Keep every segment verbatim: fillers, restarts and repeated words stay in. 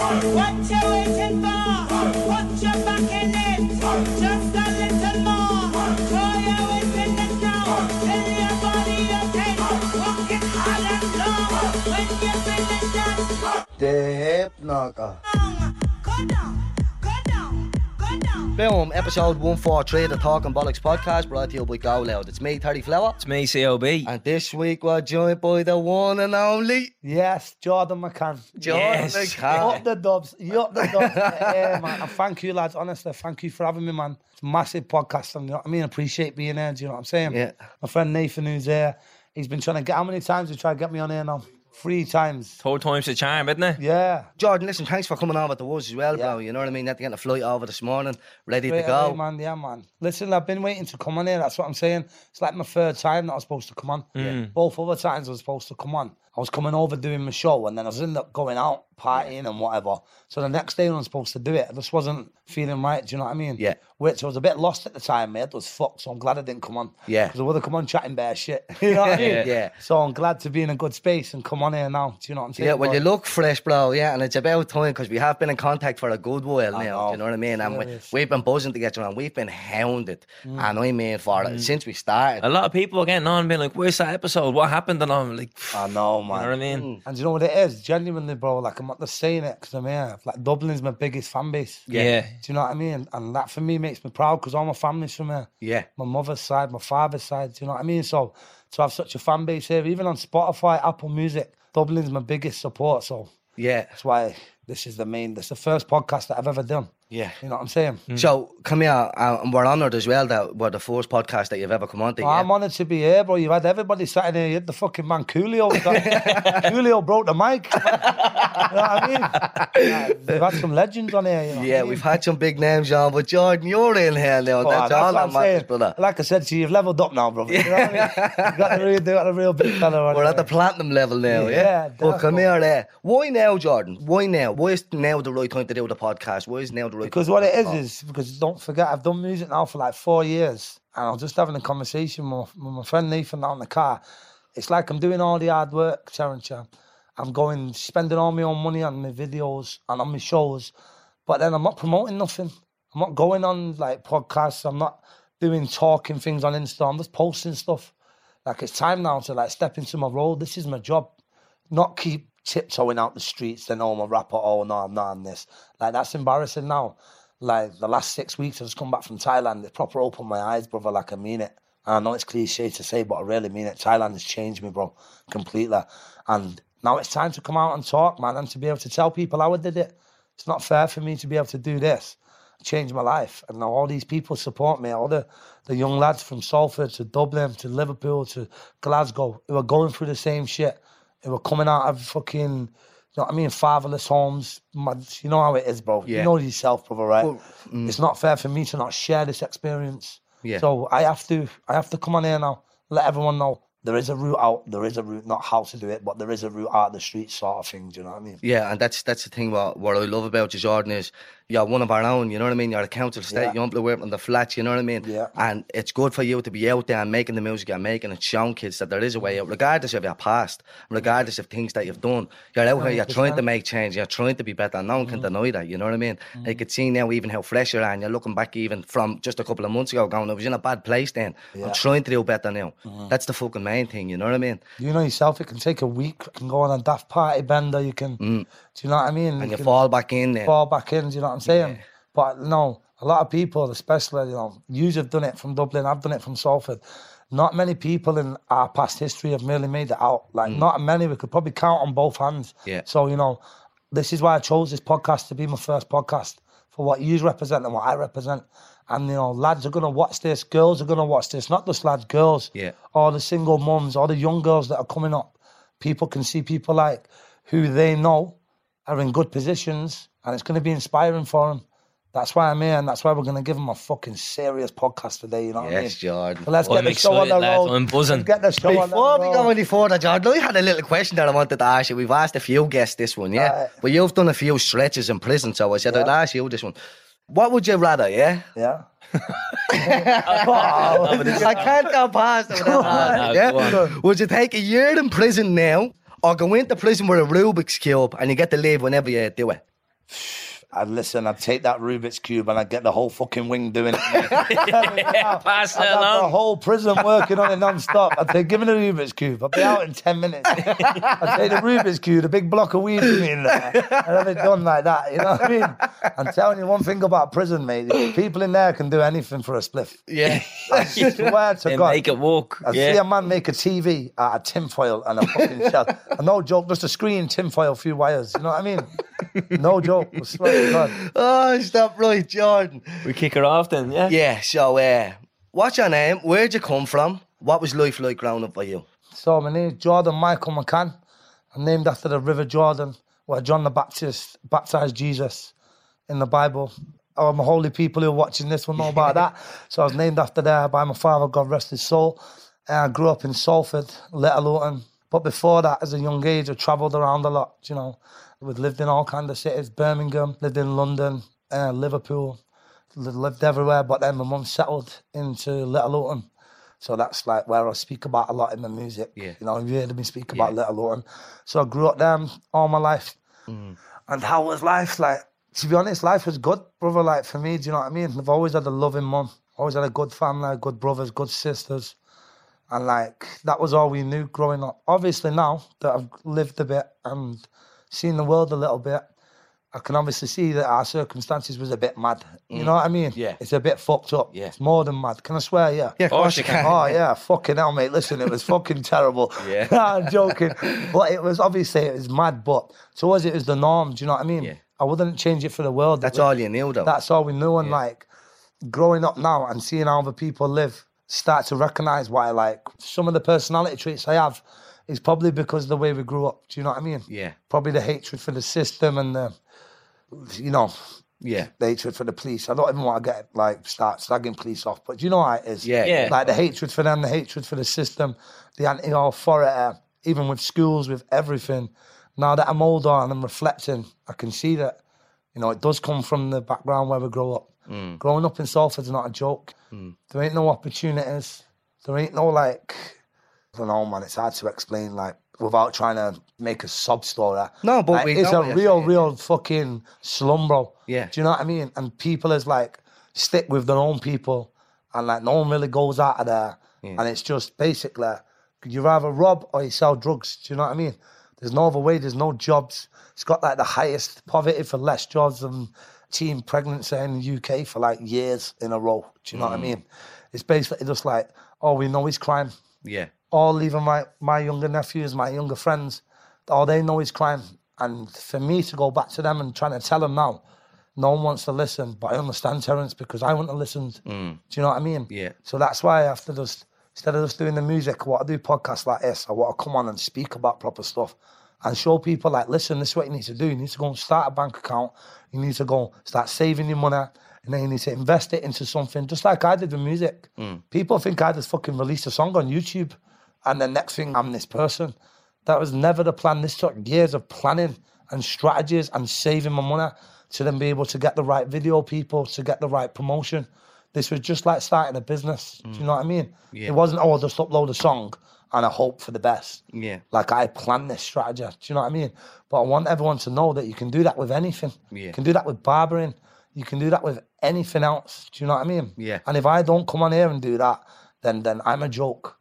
What you waiting for? Put your back in it. Just a little more. Throw your weight in the ground. Till your body rotates. Walking hard and long. When you finish that, the hip knocker. Go down, go down, go down. Boom, episode one forty-three of the Talking Bollocks podcast, brought to you by Go Loud. It's me, Tody Flower. It's me, C L B. And this week we're joined by the one and only... Yes, Jordan McCann. Jordan yes. McCann. Up the dubs, you up the dubs. Yeah, man. And thank you, lads, honestly. Thank you for having me, man. It's a massive podcast, and, you know what I mean? I appreciate being there, do you know what I'm saying? Yeah. My friend Nathan, who's there, he's been trying to get... How many times he tried to get me on here now? Three times. Four times the charm, isn't it? Yeah. Jordan, listen, thanks for coming on with the Woods as well, yeah. bro. You know what I mean? Had to get a flight over this morning, ready Straight to go. Away, man. Yeah, man. Listen, I've been waiting to come on here. That's what I'm saying. It's like my third time that I was supposed to come on. Mm. Yeah. Both other times I was supposed to come on. I was coming over doing my show, and then I was ended up going out, partying and whatever. So the next day when I was supposed to do it, I just wasn't feeling right, do you know what I mean? Yeah. Which I was a bit lost at the time, mate. I was fucked, so I'm glad I didn't come on. Yeah. Because I would have come on chatting bare shit, you know what I mean? Yeah. yeah. So I'm glad to be in a good space and come on here now, do you know what I'm saying? Yeah, well, but you look fresh, bro, yeah, and it's about time, because we have been in contact for a good while I now, know. do you know what I mean? And we, we've been buzzing to get you on, we've been hounded, mm. and I mean for mm. it, since we started. A lot of people are getting on being like, where's that episode? What happened? And I'm like... I know. Man. You know what I mean? Mm. And you know what it is? Genuinely, bro, like, I'm not just saying it because I'm here. Like, Dublin's my biggest fan base. Yeah. yeah. Do you know what I mean? And that, for me, makes me proud because all my family's from here. Yeah. My mother's side, my father's side, do you know what I mean? So, to have such a fan base here, even on Spotify, Apple Music, Dublin's my biggest support, so... Yeah. That's why this is the main, this is the first podcast that I've ever done. Yeah. You know what I'm saying? Mm. So, come here, uh, we're honoured as well that we're the first podcast that you've ever come on to. Oh, I'm honoured to be here, bro. You've had everybody sat in here. You had the fucking man Coolio. Coolio broke the mic. You know what I mean? Yeah, we've had some legends on here. You know yeah, I mean? We've had some big names on, but Jordan, you're in here now. Oh, that's, that's all that matters, brother. Like I said to you, you've levelled up now, brother. You know what I mean? You've got to really do it a real big fella. We're at the platinum level now, yeah? yeah but come here, uh, why now? Jordan, why now? Why is now the right time to do the podcast? Why is now the right because time? Because what it is is because don't forget, I've done music now for like four years, and I was just having a conversation with my friend Nathan out in the car. It's like I'm doing all the hard work, Terrence. I'm going spending all my own money on my videos and on my shows, but then I'm not promoting nothing. I'm not going on like podcasts. I'm not doing talking things on Insta. I'm just posting stuff. Like, it's time now to like step into my role. This is my job. Not keep tiptoeing out the streets, then, oh, I'm a rapper, oh, no, I'm not on this. Like, that's embarrassing now. Like, the last six weeks, I've just come back from Thailand. It proper opened my eyes, brother, like, I mean it. And I know it's cliche to say, but I really mean it. Thailand has changed me, bro, completely. And now it's time to come out and talk, man, and to be able to tell people how I did it. It's not fair for me to be able to do this. I changed my life. And now all these people support me, all the, the young lads from Salford to Dublin to Liverpool to Glasgow who are going through the same shit. They were coming out of fucking, you know what I mean, fatherless homes. You know how it is, bro. Yeah. You know yourself, brother, right? Well, mm. It's not fair for me to not share this experience. Yeah. So I have to, I have to come on here now, let everyone know there is a route out, there is a route, not how to do it, but there is a route out of the street sort of thing, do you know what I mean? Yeah, and that's that's the thing what, what I love about you, Jordan, is you're one of our own, you know what I mean? You're a council state, yeah. you're up there on the flats, you know what I mean? Yeah. And it's good for you to be out there and making the music you're making and showing kids that there is a way out, regardless of your past, regardless of things that you've done. You're out here, you're trying to make change, you're trying to be better, no one can mm. deny that, you know what I mean? Mm. You could see now even how fresh you are, and you're looking back even from just a couple of months ago going, I was in a bad place then, yeah. I'm trying to do better now. Mm. That's the fucking main thing, you know what I mean? You know yourself, it can take a week, you can go on a daft party bender, you can, mm. do you know what I mean? And you, you fall back in then. Fall back in, do you know what I mean? I'm saying, yeah. but no, a lot of people, especially, you know, yous have done it from Dublin, I've done it from Salford. Not many people in our past history have really made it out. Like, mm. not many, we could probably count on both hands. Yeah. So, you know, this is why I chose this podcast to be my first podcast, for what yous represent and what I represent. And, you know, lads are going to watch this, girls are going to watch this, not just lads, girls, yeah. all the single mums, all the young girls that are coming up. People can see people like who they know are in good positions, and it's going to be inspiring for them. That's why I'm here, and that's why we're going to give them a fucking serious podcast today, you know what yes, I mean? Yes, Jordan. So let's well, get I'm the show on the lad. road. I'm buzzing. Let's get the show Before on the road. Before we go any further, Jordan, I had a little question that I wanted to ask you. We've asked a few guests this one, yeah? Uh, but you've done a few stretches in prison, so I said yeah. I'd ask you this one. What would you rather, yeah? Yeah. oh, no, I can't go past it. No, yeah? Would you take a year in prison now, or go into prison with a Rubik's Cube and you get to leave whenever you do it? I'd listen, I'd take that Rubik's Cube and I'd get the whole fucking wing doing it. yeah, pass it I'd along. Have the whole prison working on it non-stop. I'd say, give me the Rubik's Cube. I'd be out in ten minutes. I'd take the Rubik's Cube, a big block of weed with me in there. I'd have it done like that, you know what I mean? I'm telling you one thing about prison, mate. People in there can do anything for a spliff. Yeah. I swear to God. Make it walk. I'd yeah. see a man make a T V out of tinfoil and a fucking shell. And no joke, just a screen, tinfoil, a few wires. You know what I mean? No joke. I swear to God. Oh, stop, right, Jordan. We kick her off then, yeah? Yeah, so uh, what's your name? Where'd you come from? What was life like growing up for you? So my name's Jordan Michael McCann. I'm named after the River Jordan, where John the Baptist baptised Jesus in the Bible. Oh, my holy people who are watching this will know about that. So I was named after there by my father, God rest his soul. And I grew up in Salford, Little Hulton. But before that, as a young age, I travelled around a lot, you know. We'd lived in all kinds of cities, Birmingham, lived in London, uh, Liverpool, lived everywhere. But then my mum settled into Little Hulton. So that's like where I speak about a lot in my music. Yeah. You know, you heard me speak about yeah. Little Hulton. So I grew up there all my life. Mm. And how was life? Like, to be honest, life was good, brother, like for me, do you know what I mean? I've always had a loving mum, always had a good family, good brothers, good sisters. And like, that was all we knew growing up. Obviously now that I've lived a bit and seen the world a little bit, I can obviously see that our circumstances was a bit mad. You mm. know what I mean? Yeah. It's a bit fucked up. Yeah. It's more than mad. Can I swear? Yeah. Yeah, of course you can. Oh, yeah. Fucking hell, mate. Listen, it was fucking terrible. Yeah. I'm joking. But it was, obviously, it was mad, but to us, it was the norm. Do you know what I mean? Yeah. I wouldn't change it for the world. That's we, all you knew, though. That's all we knew. And yeah. like, growing up now and seeing how other people live, start to recognise why, like, some of the personality traits I have is probably because of the way we grew up. Do you know what I mean? Yeah. Probably the hatred for the system and the, you know, yeah, the hatred for the police. I don't even want to get, like, start slagging police off, but do you know how it is? Yeah. yeah. Like, the hatred for them, the hatred for the system, the anti-authority, even with schools, with everything. Now that I'm older and I'm reflecting, I can see that, you know, it does come from the background where we grow up. Mm. Growing up in Salford's not a joke. Mm. There ain't no opportunities. There ain't no, like, I don't know, man, it's hard to explain, like, without trying to make a sob story. No, but like, we it's a real, real fucking slum, bro. Yeah. Do you know what I mean? And people is, like, stick with their own people and, like, no one really goes out of there. Yeah. And it's just basically, you either rob or you sell drugs. Do you know what I mean? There's no other way. There's no jobs. It's got, like, the highest poverty for less jobs than teen pregnancy in the U K for, like, years in a row. Do you know mm. what I mean? It's basically just like, oh, we know it's crime. Yeah. All even my, my younger nephews, my younger friends, all they know is crime. And for me to go back to them and trying to tell them now, no one wants to listen. But I understand, Terence, because I wouldn't have listened. Mm. Do you know what I mean? Yeah. So that's why after this, instead of just doing the music, I want to do podcasts like this. I want to come on and speak about proper stuff and show people, like, listen, this is what you need to do. You need to go and start a bank account. You need to go start saving your money. And then you need to invest it into something, just like I did with music. Mm. People think I just fucking released a song on YouTube and the next thing, I'm this person. That was never the plan. This took years of planning and strategies and saving my money to then be able to get the right video people, to get the right promotion. This was just like starting a business. Mm. Do you know what I mean? Yeah. It wasn't, oh, I'll just upload a song and I hope for the best. Yeah. Like, I planned this strategy. Do you know what I mean? But I want everyone to know that you can do that with anything. Yeah. You can do that with barbering. You can do that with anything else. Do you know what I mean? Yeah. And if I don't come on here and do that, then then I'm a joke.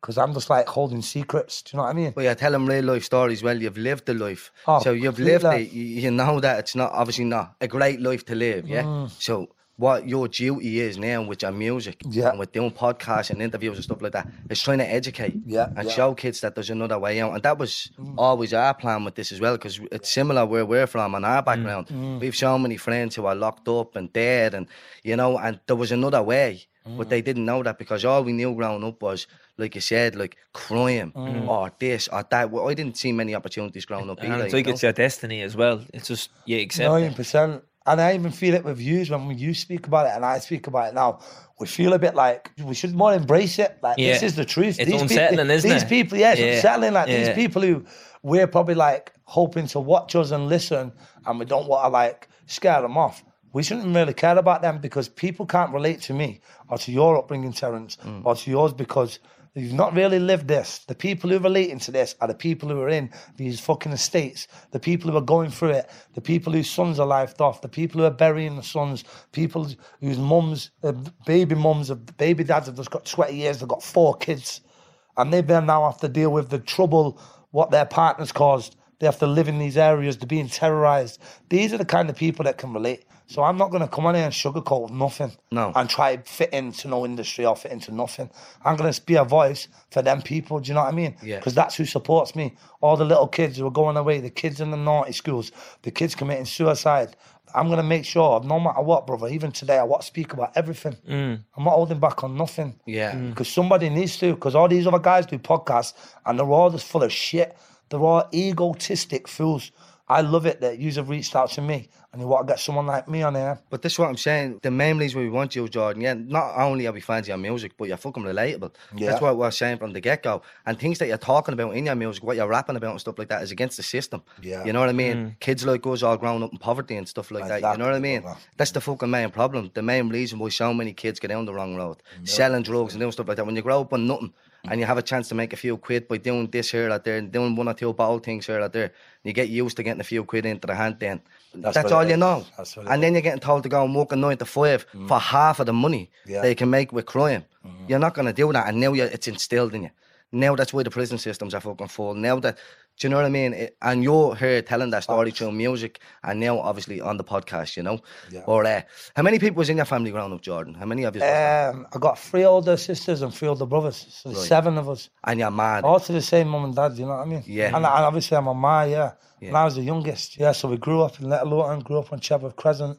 Because I'm just like holding secrets. Do you know what I mean? Well, yeah, tell them real life stories. Well, you've lived the life. Oh, so you've lived life. It. You know that it's not, obviously not a great life to live, yeah? Mm. So what your duty is now with your music yeah. and with doing podcasts and interviews and stuff like that is trying to educate yeah, and yeah. show kids that there's another way out. And that was mm. always our plan with this as well, because it's similar where we're from and our background. Mm. We've so many friends who are locked up and dead and, you know, and there was another way. Mm. But they didn't know that because all we knew growing up was, like you said, like crime mm. or this or that. Well, I didn't see many opportunities growing up. And either, I think you know? It's your destiny as well. It's just, you accept one hundred percent. And I even feel it with yous when you speak about it and I speak about it now. We feel a bit like we should more embrace it. Like, yeah. this is the truth. It's these unsettling, people, isn't these it? These people, yeah, it's yeah. unsettling. Like, yeah. these people who we're probably, like, hoping to watch us and listen and we don't want to, like, scare them off. We shouldn't really care about them because people can't relate to me or to your upbringing, Terence, mm. or to yours because You've not really lived this. The people who are relating to this are the people who are in these fucking estates, the people who are going through it, the people whose sons are lifed off, the people who are burying the sons, people whose mums, uh, baby mums, uh, baby dads have just got twenty years, they've got four kids, and they then now have to deal with the trouble what their partners caused. They have to live in these areas, they're being terrorised. These are the kind of people that can relate. So I'm not going to come on here and sugarcoat nothing. No. And try to fit into no industry or fit into nothing. I'm going to be a voice for them people, do you know what I mean? Yeah. Because that's who supports me. All the little kids who are going away, the kids in the naughty schools, the kids committing suicide. I'm going to make sure, no matter what, brother, even today, I want to speak about everything. Mm. I'm not holding back on nothing. Yeah. Because mm. somebody needs to, because all these other guys do podcasts and they're all just full of shit. They're all egotistic fools. I love it that you've reached out to me and you want to get someone like me on here. But this is what I'm saying. The main reason we want you, Jordan, yeah, not only are we fans of your music, but you're fucking relatable. Yeah. That's what we're saying from the get-go. And things that you're talking about in your music, what you're rapping about and stuff like that is against the system. Yeah. You know what I mean? Mm. Kids like us all growing up in poverty and stuff like exactly. that. You know what I mean? Yeah. That's the fucking main problem. The main reason why so many kids get down the wrong road. Yeah. Selling drugs and doing stuff like that. When you grow up on nothing, and you have a chance to make a few quid by doing this here or there and doing one or two bottle things here or there. You get used to getting a few quid into the hand then. That's, That's all you know. That's and then you're getting told to go and work a nine to five mm. for half of the money yeah. that you can make with crime. Mm-hmm. You're not going to do that. And now you're, it's instilled in you. Now that's why the prison systems are fucking full. Now that, do you know what I mean? It, and you're here telling that story through music and now obviously on the podcast, you know? Yeah. Or uh, how many people was in your family growing up, Jordan? How many of you? Um, I got three older sisters and three older brothers. So there's right. seven of us. And you're mad. All to the same mum and dad, you know what I mean? Yeah. And, and obviously I'm a ma, yeah. yeah. And I was the youngest. Yeah, so we grew up in Little Hulton, grew up on Chadworth Crescent.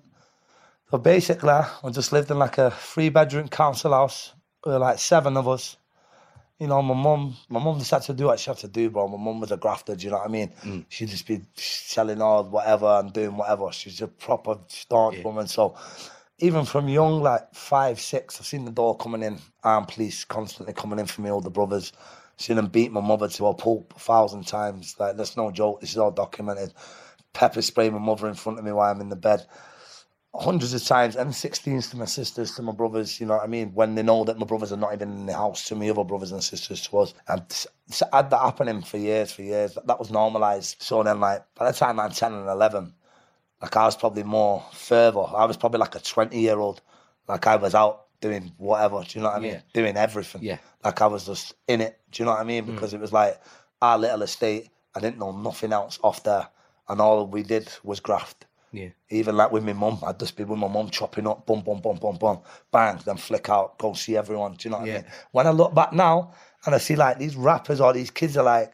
So basically, we just lived in like a three-bedroom council house. There were like seven of us. You know, my mum, my mum just had to do what she had to do, bro. My mum was a grafter, do you know what I mean? Mm. She'd just be selling all whatever and doing whatever. She's a proper staunch yeah. woman. So even from young, like five, six, I've seen the door coming in, armed police constantly coming in for me, all the brothers. Seen them beat my mother to a pulp a thousand times. Like, that's no joke. This is all documented. Pepper spray my mother in front of me while I'm in the bed. Hundreds of times, M sixteens to my sisters, to my brothers, you know what I mean? When they know that my brothers are not even in the house, to my other brothers and sisters, to us. And I had that happening for years, for years. That was normalised. So then, like, by the time I'm ten and eleven, like, I was probably more further. I was probably like a twenty-year-old. Like, I was out doing whatever, do you know what I mean? Yeah. Doing everything. Yeah. Like, I was just in it, do you know what I mean? Because mm. it was like our little estate. I didn't know nothing else off there. And all we did was graft. Yeah. Even like with my mum, I'd just be with my mum chopping up, boom, boom, boom, boom, boom, bang, then flick out, go see everyone. Do you know what yeah. I mean? When I look back now and I see like these rappers or these kids are like,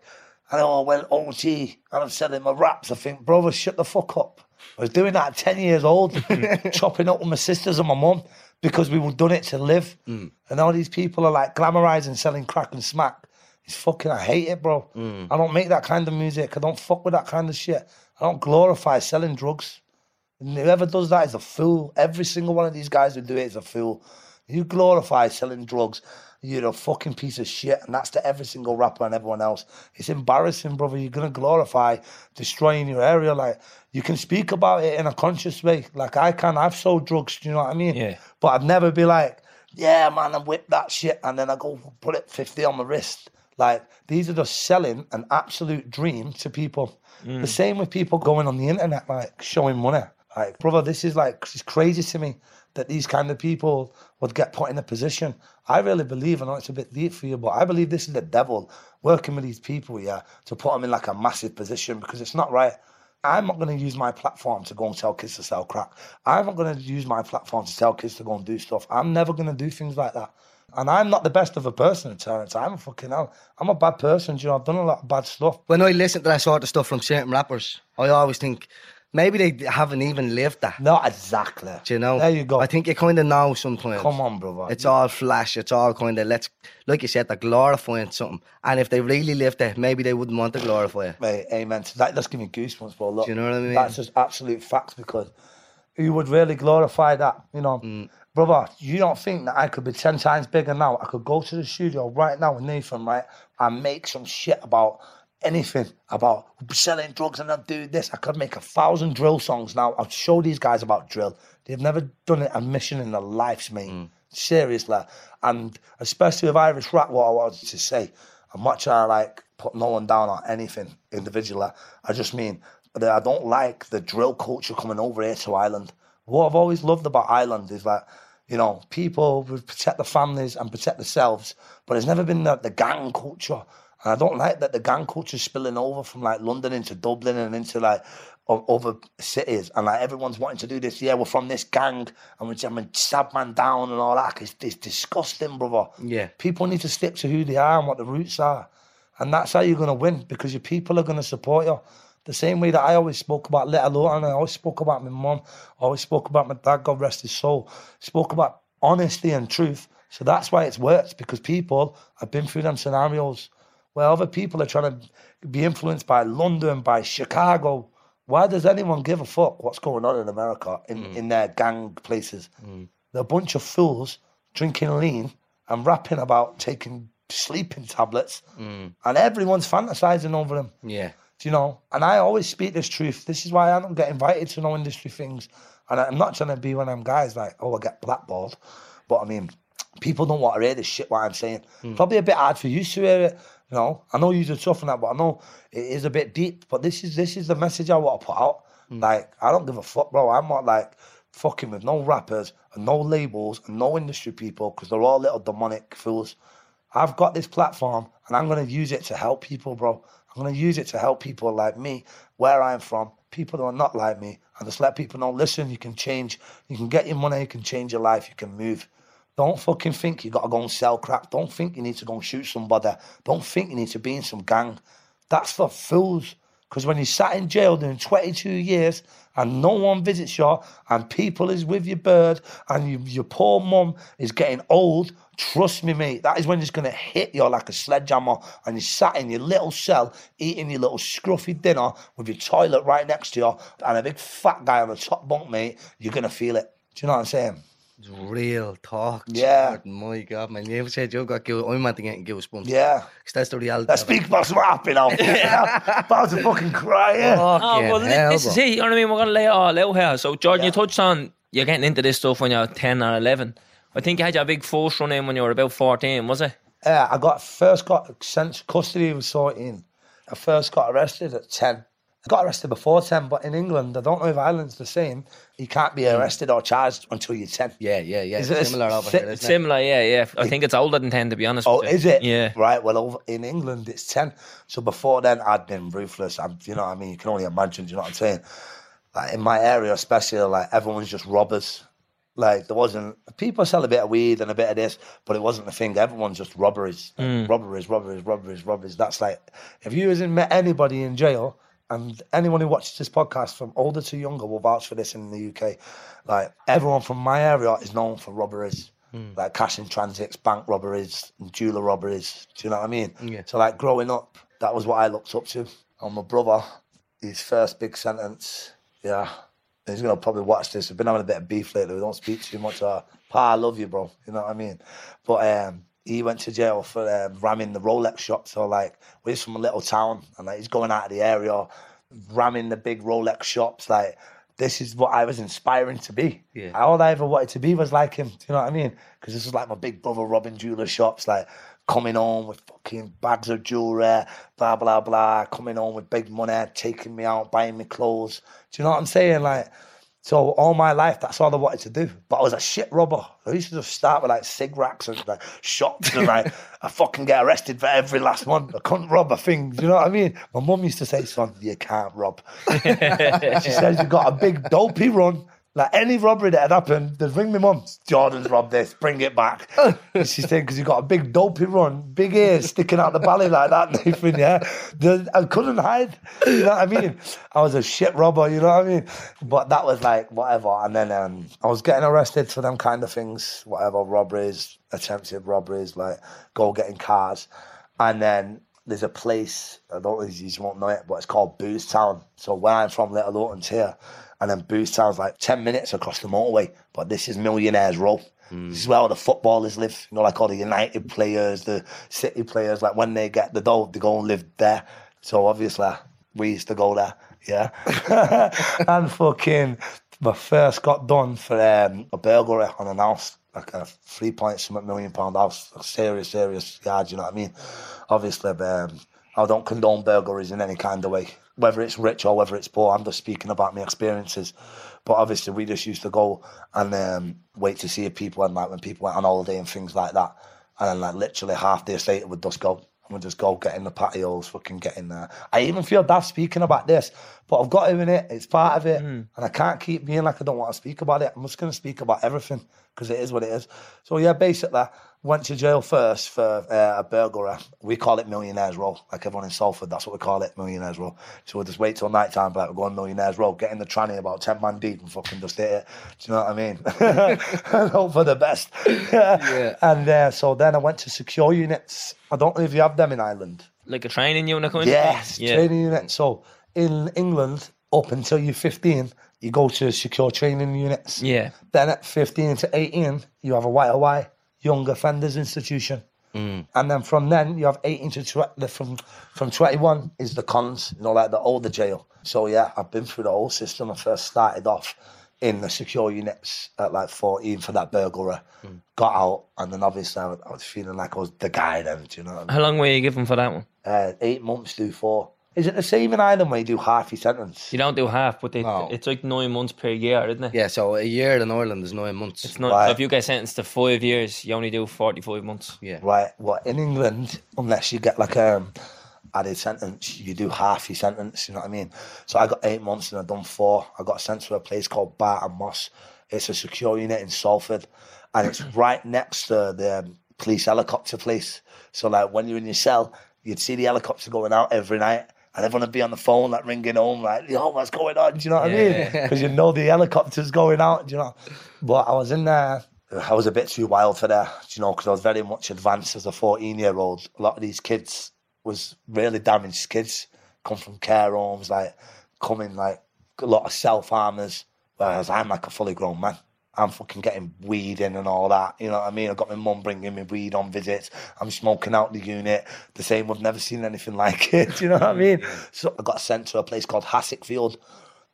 I know I went O G and I'm selling my raps, I think, brother, shut the fuck up. I was doing that at ten years old, chopping up with my sisters and my mum because we were done it to live. Mm. And all these people are like glamorizing, selling crack and smack. It's fucking, I hate it, bro. Mm. I don't make that kind of music. I don't fuck with that kind of shit. I don't glorify selling drugs. And whoever does that is a fool. Every single one of these guys who do it is a fool. You glorify selling drugs, you're a fucking piece of shit. And that's to every single rapper and everyone else. It's embarrassing, brother. You're going to glorify destroying your area. Like, you can speak about it in a conscious way. Like, I can. I've sold drugs, do you know what I mean? Yeah. But I'd never be like, yeah, man, I whip that shit. And then I go put it fifty on my wrist. Like, these are just selling an absolute dream to people. Mm. The same with people going on the internet, like, showing money. Like, brother, this is like, it's crazy to me that these kind of people would get put in a position. I really believe, I know it's a bit deep for you, but I believe this is the devil working with these people, yeah, to put them in like a massive position because it's not right. I'm not going to use my platform to go and tell kids to sell crack. I'm not going to use my platform to tell kids to go and do stuff. I'm never going to do things like that. And I'm not the best of a person in terms. I'm a fucking hell. I'm a bad person, you know, I've done a lot of bad stuff. When I listen to that sort of stuff from certain rappers, I always think, maybe they haven't even lived that. Not exactly. Do you know? There you go. I think you kind of know sometimes. Come on, brother. It's yeah. all flash. It's all kind of, let's, like you said, they're glorifying something. And if they really lived it, maybe they wouldn't want to glorify it. Mate, amen. So that, that's giving me goosebumps, bro. Look, do you know what I mean? That's just absolute facts because who would really glorify that? You know, mm. brother, you don't think that I could be ten times bigger now? I could go to the studio right now with Nathan, right? And make some shit about anything about selling drugs and I'd do this. I could make a thousand drill songs now. I'll show these guys about drill. They've never done a mission in their lives, mate. Mm. seriously. And especially with Irish rap, what I wanted to say, I'm not trying to like put no one down on anything individually. I just mean that I don't like the drill culture coming over here to Ireland. What I've always loved about Ireland is that, you know, people would protect their families and protect themselves, but there's never been the, the gang culture. And I don't like that the gang culture is spilling over from like London into Dublin and into like other cities. And like everyone's wanting to do this. Yeah, we're from this gang and we're jamming Sad Man Down and all that. It's, it's disgusting, brother. Yeah. People need to stick to who they are and what the roots are. And that's how you're going to win, because your people are going to support you. The same way that I always spoke about Little Hulton, I always spoke about my mum, I always spoke about my dad, God rest his soul, spoke about honesty and truth. So that's why it's worked, because people have been through them scenarios where other people are trying to be influenced by London, by Chicago. Why does anyone give a fuck what's going on in America, in, mm. in their gang places? Mm. They're a bunch of fools drinking lean and rapping about taking sleeping tablets, mm. and everyone's fantasizing over them. Yeah. Do you know? And I always speak this truth. This is why I don't get invited to no industry things. And I'm not trying to be one of them guys like, oh, I get blackballed. But I mean, people don't want to hear this shit, what I'm saying. Mm. Probably a bit hard for you to hear it. You know, I know you're tough on that, but I know it is a bit deep. But this is this is the message I want to put out. Mm. Like, I don't give a fuck, bro. I'm not like fucking with no rappers and no labels and no industry people, because they're all little demonic fools. I've got this platform and I'm going to use it to help people, bro. I'm going to use it to help people like me, where I'm from, people who are not like me, and just let people know, listen, you can change, you can get your money, you can change your life, you can move. Don't fucking think you got to go and sell crap. Don't think you need to go and shoot somebody. Don't think you need to be in some gang. That's for fools. Because when you sat in jail doing twenty-two years and no one visits you and people is with your bird and you, your poor mum is getting old, trust me, mate, that is when it's going to hit you like a sledgehammer, and you sat in your little cell eating your little scruffy dinner with your toilet right next to you and a big fat guy on the top bunk, mate, you're going to feel it. Do you know what I'm saying? Real talk, yeah. Jordan. My God, man. You ever said you got guilt? I'm meant to get guilt sponge. Yeah, because that's the reality. Let's speak about what's happening now. I'm about to fucking cry. Yeah. Oh, well, hell, this bro. Is it. You know what I mean? We're gonna lay it all out here. So, Jordan, yeah. you touched on you're getting into this stuff when you're ten or eleven. I think you had your big force run in when you were about fourteen, was it? Yeah, I got first got sent to custody at fourteen. I first got arrested at ten. I got arrested before ten, but in England, I don't know if Ireland's the same, you can't be arrested or charged until you're ten. Yeah, yeah, yeah. Is it similar over si here, isn't it? Similar, yeah, yeah. I think it's older than ten, to be honest. Oh, with you. Is it? Yeah. Right, well, over in England, it's ten. So before then, I'd been ruthless. I'm, you know what I mean? You can only imagine, do you know what I'm saying? Like, in my area especially, like, everyone's just robbers. Like, there wasn't... People sell a bit of weed and a bit of this, but it wasn't the thing. Everyone's just robberies. Mm. Robberies, robberies, robberies, robberies. That's like... If you hasn't met anybody in jail... And anyone who watches this podcast from older to younger will vouch for this in the U K. Like, everyone from my area is known for robberies, mm. like cash in transits, bank robberies, and jeweler robberies. Do you know what I mean? Yeah. So, like, growing up, that was what I looked up to. And my brother, his first big sentence, yeah, he's going to probably watch this. We've been having a bit of beef lately. We don't speak too much. Uh, Pa, I love you, bro. You know what I mean? But, um... he went to jail for uh, ramming the Rolex shop. So, like, we're from a little town, and like, he's going out of the area, ramming the big Rolex shops. Like, this is what I was inspiring to be. Yeah. All I ever wanted to be was like him. Do you know what I mean? Because this was like my big brother robbing jeweler shops, like coming home with fucking bags of jewelry, blah blah blah, coming home with big money, taking me out, buying me clothes. Do you know what I'm saying? Like. So all my life, that's all I wanted to do. But I was a shit robber. I used to just start with like cig racks and like shops and like I fucking get arrested for every last one. I couldn't rob a thing. Do you know what I mean? My mum used to say, son, you can't rob. She says, you've got a big dopey run. Like any robbery that had happened, they'd ring me mum, Jordan's robbed this, bring it back. And she's saying, because you've got a big dopey run, big ears sticking out the belly like that, Nathan, yeah. I couldn't hide, you know what I mean? I was a shit robber, you know what I mean? But that was like, whatever. And then um, I was getting arrested for them kind of things, whatever, robberies, attempted robberies, like go getting cars. And then there's a place, I don't know if you won't know it, but it's called Boothstown. So where I'm from, Little Hulton's here. And then Boothstown's like ten minutes across the motorway. But this is Millionaires Row. Mm. This is where all the footballers live. You know, like all the United players, the City players. Like when they get the dough, they go and live there. So obviously, we used to go there. Yeah. And fucking, my first got done for um, a burglary on an house. like a three point something million pound house, serious, serious yard, you know what I mean? Obviously, um, I don't condone burglaries in any kind of way, whether it's rich or whether it's poor. I'm just speaking about my experiences. But obviously, we just used to go and um, wait to see if people, and like when people went on holiday and things like that, and then like literally half the estate would just go. We just go get in the patios, fucking get in there. I even feel daft speaking about this, but I've got to in it. It's part of it, mm. and I can't keep being like I don't want to speak about it. I'm just going to speak about everything because it is what it is. So yeah, basically, went to jail first for uh, a burglary. We call it Millionaires Row. Like everyone in Salford, that's what we call it, Millionaires Row. So we'll just wait till night time, but like, we're going Millionaires Row, get in the tranny about ten man deep and fucking just hit it. Do you know what I mean? And hope for the best. Yeah. And uh, so then I went to secure units. I don't know if you have them in Ireland. Like a training unit? Kind yes, of? Yeah. Training unit. So in England, up until you're fifteen, you go to secure training units. Yeah. Then at fifteen to eighteen, you have a Y O I, Young Offenders Institution. Mm. And then from then, you have eighteen to twenty, from, from twenty-one is the cons, you know, like the older jail. So yeah, I've been through the whole system. I first started off in the secure units at like fourteen for that burglary. Mm. Got out, and then obviously I was, I was feeling like I was the guy then, do you know what I mean? How long were you given for that one? Uh, eight months to four. Is it the same in Ireland where you do half your sentence? You don't do half, but they, no. It's like nine months per year, isn't it? Yeah, so a year in Ireland is nine months. It's not, right. So if you get sentenced to five years, you only do forty-five months. Yeah. Right, well, in England, unless you get like um, added sentence, you do half your sentence, you know what I mean? So I got eight months and I've done four. I got sent to a place called Barton Moss. It's a secure unit in Salford, and it's right next to the um, police helicopter place. So like when you're in your cell, you'd see the helicopter going out every night, and everyone would be on the phone, like, ringing home, like, yo, what's going on? Do you know what yeah. I mean? Because you know the helicopter's going out, do you know? But I was in there. I was a bit too wild for that, do you know, because I was very much advanced as a fourteen-year-old. A lot of these kids was really damaged kids, come from care homes, like, coming, like, a lot of self-harmers, whereas I'm, like, a fully grown man. I'm fucking getting weed in and all that, you know what I mean? I've got my mum bringing me weed on visits. I'm smoking out the unit. The same, I've never seen anything like it, you know what I mean? So I got sent to a place called Hassockfield,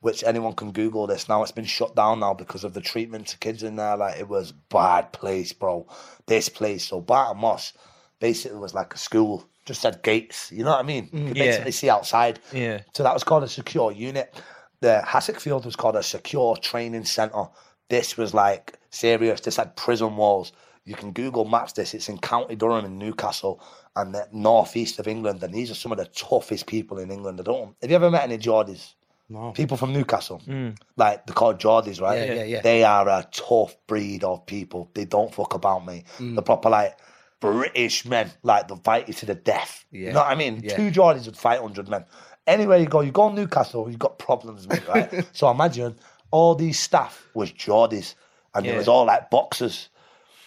which anyone can Google this now. It's been shut down now because of the treatment to kids in there. Like, it was bad place, bro. This place. So Barton Moss basically was like a school, just had gates, you know what I mean? You could yeah. basically see outside. Yeah. So that was called a secure unit. The Hassockfield was called a secure training centre. This was like serious. This had prison walls. You can Google Maps this. It's in County Durham and Newcastle and the northeast of England. And these are some of the toughest people in England. I don't. Have you ever met any Geordies? No. People from Newcastle. Mm. Like, they're called Geordies, right? Yeah, yeah, yeah. They are a tough breed of people. They don't fuck about me. Mm. They're proper, like, British men. Like, they'll fight you to the death. Yeah. You know what I mean? Yeah. Two Geordies would fight one hundred men. Anywhere you go, you go to Newcastle, you've got problems with it, right? So imagine all these staff was Geordies, and yeah. it was all like boxers.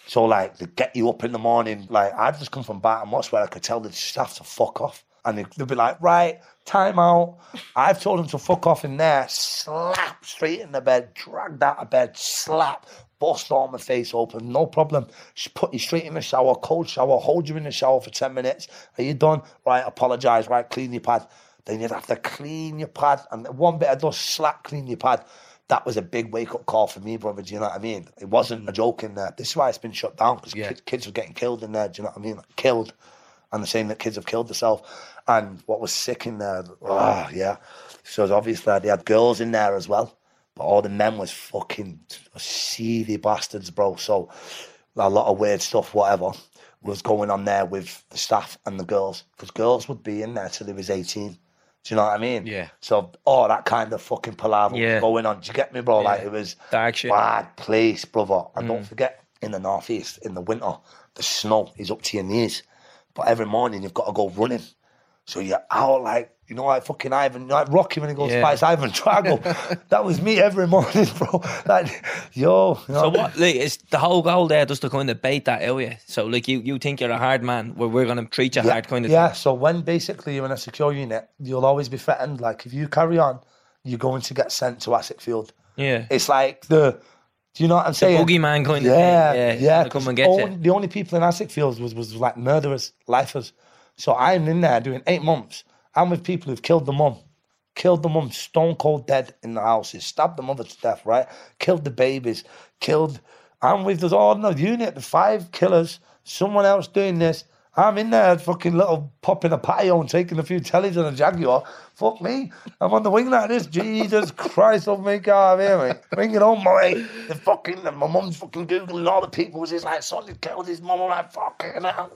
So like they get you up in the morning. Like, I'd just come from Barton Moss where I could tell the staff to fuck off, and they'd, they'd be like, right, time out. I've told them to fuck off in there. Slap straight in the bed, dragged out of bed, slap, bust all my face open, no problem. She put you straight in the shower, cold shower, hold you in the shower for ten minutes. Are you done? Right, apologise. Right, clean your pad. Then you'd have to clean your pad, and one bit of dust, slap, clean your pad. That was a big wake-up call for me, brother, do you know what I mean? It wasn't a joke in there. This is why it's been shut down, because yeah. kids were getting killed in there, do you know what I mean? Like, killed. And they're saying that kids have killed themselves. And what was sick in there, oh, yeah. So obviously they had girls in there as well, but all the men was fucking seedy bastards, bro. So a lot of weird stuff, whatever, was going on there with the staff and the girls, because girls would be in there till they was eighteen. Do you know what I mean? Yeah. So, oh, that kind of fucking palaver yeah. was going on. Do you get me, bro? Yeah. Like, it was dark shit. Bad place, brother. And mm. don't forget, in the northeast, in the winter, the snow is up to your knees. But every morning, you've got to go running. So you're out like, you know, like fucking Ivan, like Rocky when he goes yeah. Spice Ivan Drago. That was me every morning, bro. Like, yo. You know? So what, like, it's the whole goal there just to kind of bait that area. So, like, you, you think you're a hard man, where we're going to treat you yeah. hard kind of yeah. thing. Yeah, so when basically you're in a secure unit, you'll always be threatened. Like, if you carry on, you're going to get sent to Hassockfield. Yeah. It's like the, do you know what I'm the saying? The boogeyman kind yeah, of thing. Yeah, yeah. Come and get only, you. The only people in Hassockfield was, was like murderers, lifers. So I'm in there doing eight months. I'm with people who've killed the mum, killed the mum, stone cold dead in the houses, stabbed the mother to death, right? Killed the babies, killed I'm with this ordinary unit, the five killers, someone else doing this. I'm in there fucking little popping a patio and taking a few tellies on a Jaguar. Fuck me. I'm on the wing like this. Jesus Christ, love me, God, here, mate. Bring it on, mate. The fucking, my mum's fucking Googling all the people. It's like, son, he killed his mum. I'm like, fucking hell.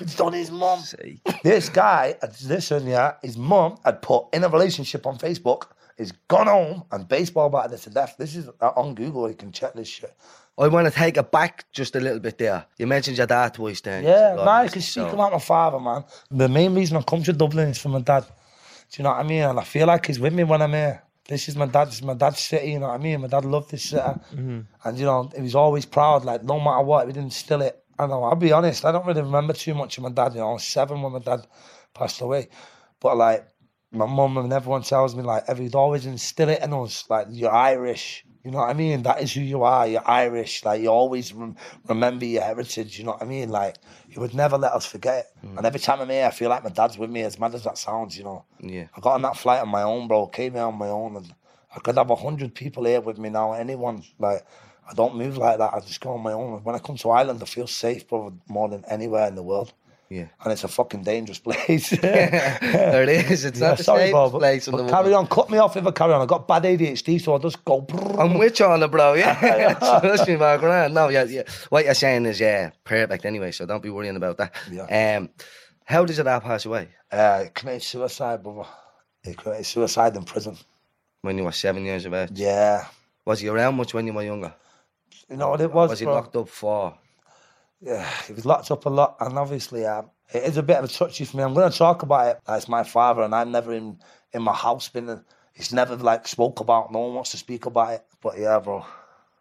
It's done his mum. See? This guy, listen, yeah, his mum had put in a relationship on Facebook. He's gone home and baseball batted her to death. This is on Google. You can check this shit. I want to take it back just a little bit there. You mentioned your dad twice then. Yeah, no, you can speak about my father, man. The main reason I come to Dublin is for my dad. Do you know what I mean? And I feel like he's with me when I'm here. This is my dad's, my dad's city, you know what I mean? My dad loved this city. Mm-hmm. And, you know, he was always proud, like, no matter what, we didn't steal it. I know, I'll be honest, I don't really remember too much of my dad. You know, I was seven when my dad passed away. But, like, my mum and everyone tells me, like, he'd always instill it in us, like, you're Irish. You know what I mean? That is who you are. You're Irish. Like, you always rem remember your heritage. You know what I mean? Like, you would never let us forget it. Mm. And every time I'm here, I feel like my dad's with me, as mad as that sounds, you know. Yeah. I got on that flight on my own, bro. Came here on my own. And I could have a hundred people here with me now. Anyone, like, I don't move like that. I just go on my own. When I come to Ireland, I feel safe, brother, more than anywhere in the world. Yeah. And it's a fucking dangerous place. Yeah. There it is. It's yeah, not the sorry, bro, but, place. But carry on. Cut me off if I carry on. I've got bad A D H D, so I just go. Brrr. I'm with you on it, bro. Yeah. Trust me, Mark. No, yeah, yeah. What you're saying is, yeah, perfect anyway, so don't be worrying about that. Yeah. Um, how did your dad pass away? Uh, committed suicide, brother. He committed suicide in prison. When you were seven years of age? Yeah. Was he around much when you were younger? You know what it was, Was he bro? locked up for? Yeah, he was locked up a lot, and obviously um, it is a bit of a touchy for me. I'm going to talk about it. It's my father, and I'm never in, in my house. Been, it's never, like, spoke about. No one wants to speak about it. But, yeah, bro.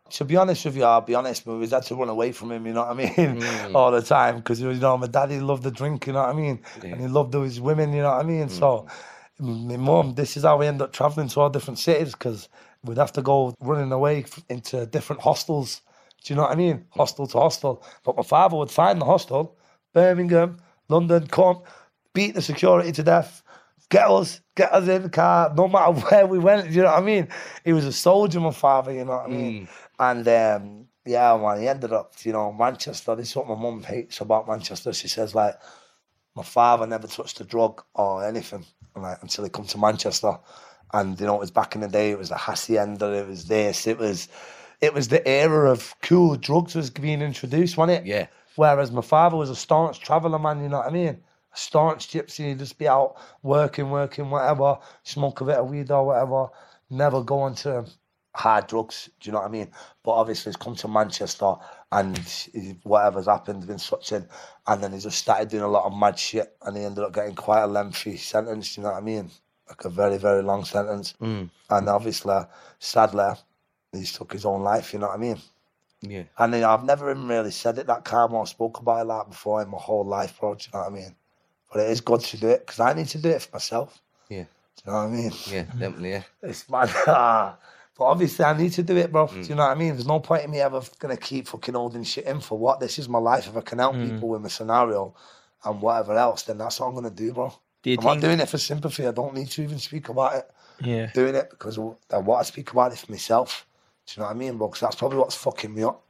To be honest with you, I'll be honest, but we had to run away from him, you know what I mean, mm. all the time. Because, you know, my daddy loved the drink, you know what I mean, yeah. and he loved his women, you know what I mean. Mm. So, my mum, this is how we end up travelling to all different cities, because we'd have to go running away into different hostels. Do you know what I mean? Hostel to hostel. But my father would find the hostel, Birmingham, London, come, beat the security to death, get us, get us in the car, no matter where we went. Do you know what I mean? He was a soldier, my father, you know what I mean? Mm. And um, yeah, man, he ended up, you know, Manchester. This is what my mum hates about Manchester. She says, like, my father never touched a drug or anything, like, until he come to Manchester. And, you know, it was back in the day, it was the hacienda, it was this, it was... It was the era of cool drugs was being introduced, wasn't it? Yeah. Whereas my father was a staunch traveller, man, you know what I mean? A staunch gypsy, he'd just be out working, working, whatever, smoke a bit of weed or whatever, never go on to hard drugs, do you know what I mean? But obviously he's come to Manchester and whatever's happened, been such in, and then he just started doing a lot of mad shit and he ended up getting quite a lengthy sentence, do you know what I mean? Like a very, very long sentence. Mm. And obviously, sadly, he took his own life, you know what I mean? Yeah. And you know, I've never even really said it that calm or spoke about it like before in my whole life, bro, do you know what I mean? But it is good to do it, because I need to do it for myself. Yeah. Do you know what I mean? Yeah, definitely, yeah. It's mad. But obviously I need to do it, bro, mm. do you know what I mean? There's no point in me ever going to keep fucking holding shit in for what? This is my life. If I can help mm. people with my scenario and whatever else, then that's what I'm going to do, bro. Do you I'm think not doing it for sympathy. I don't need to even speak about it. Yeah. I'm doing it because I want to speak about it for myself. Do you know what I mean, bro? Because that's probably what's fucking me up.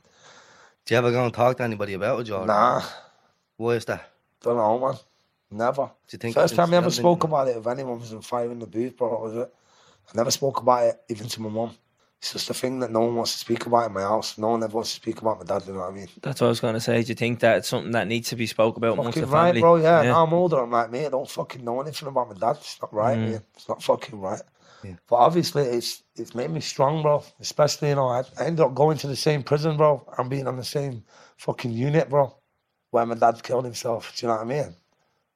Do you ever go and talk to anybody about it, Jordan? Nah. Why is that? Don't know, man. Never. Do you think First time I ever spoke about it with anyone was in Fire in the Booth, bro. What was it? I never spoke about it, even to my mum. It's just a thing that no one wants to speak about in my house. No one ever wants to speak about my dad, you know what I mean? That's what I was going to say. Do you think that it's something that needs to be spoke about amongst the family? Fucking right, bro, yeah. yeah. Now I'm older, I'm like, mate, I don't fucking know anything about my dad. It's not right, mm. man. It's not fucking right. Yeah. But obviously, it's it's made me strong, bro. Especially, you know, I, I ended up going to the same prison, bro, and being on the same fucking unit, bro, where my dad killed himself. Do you know what I mean?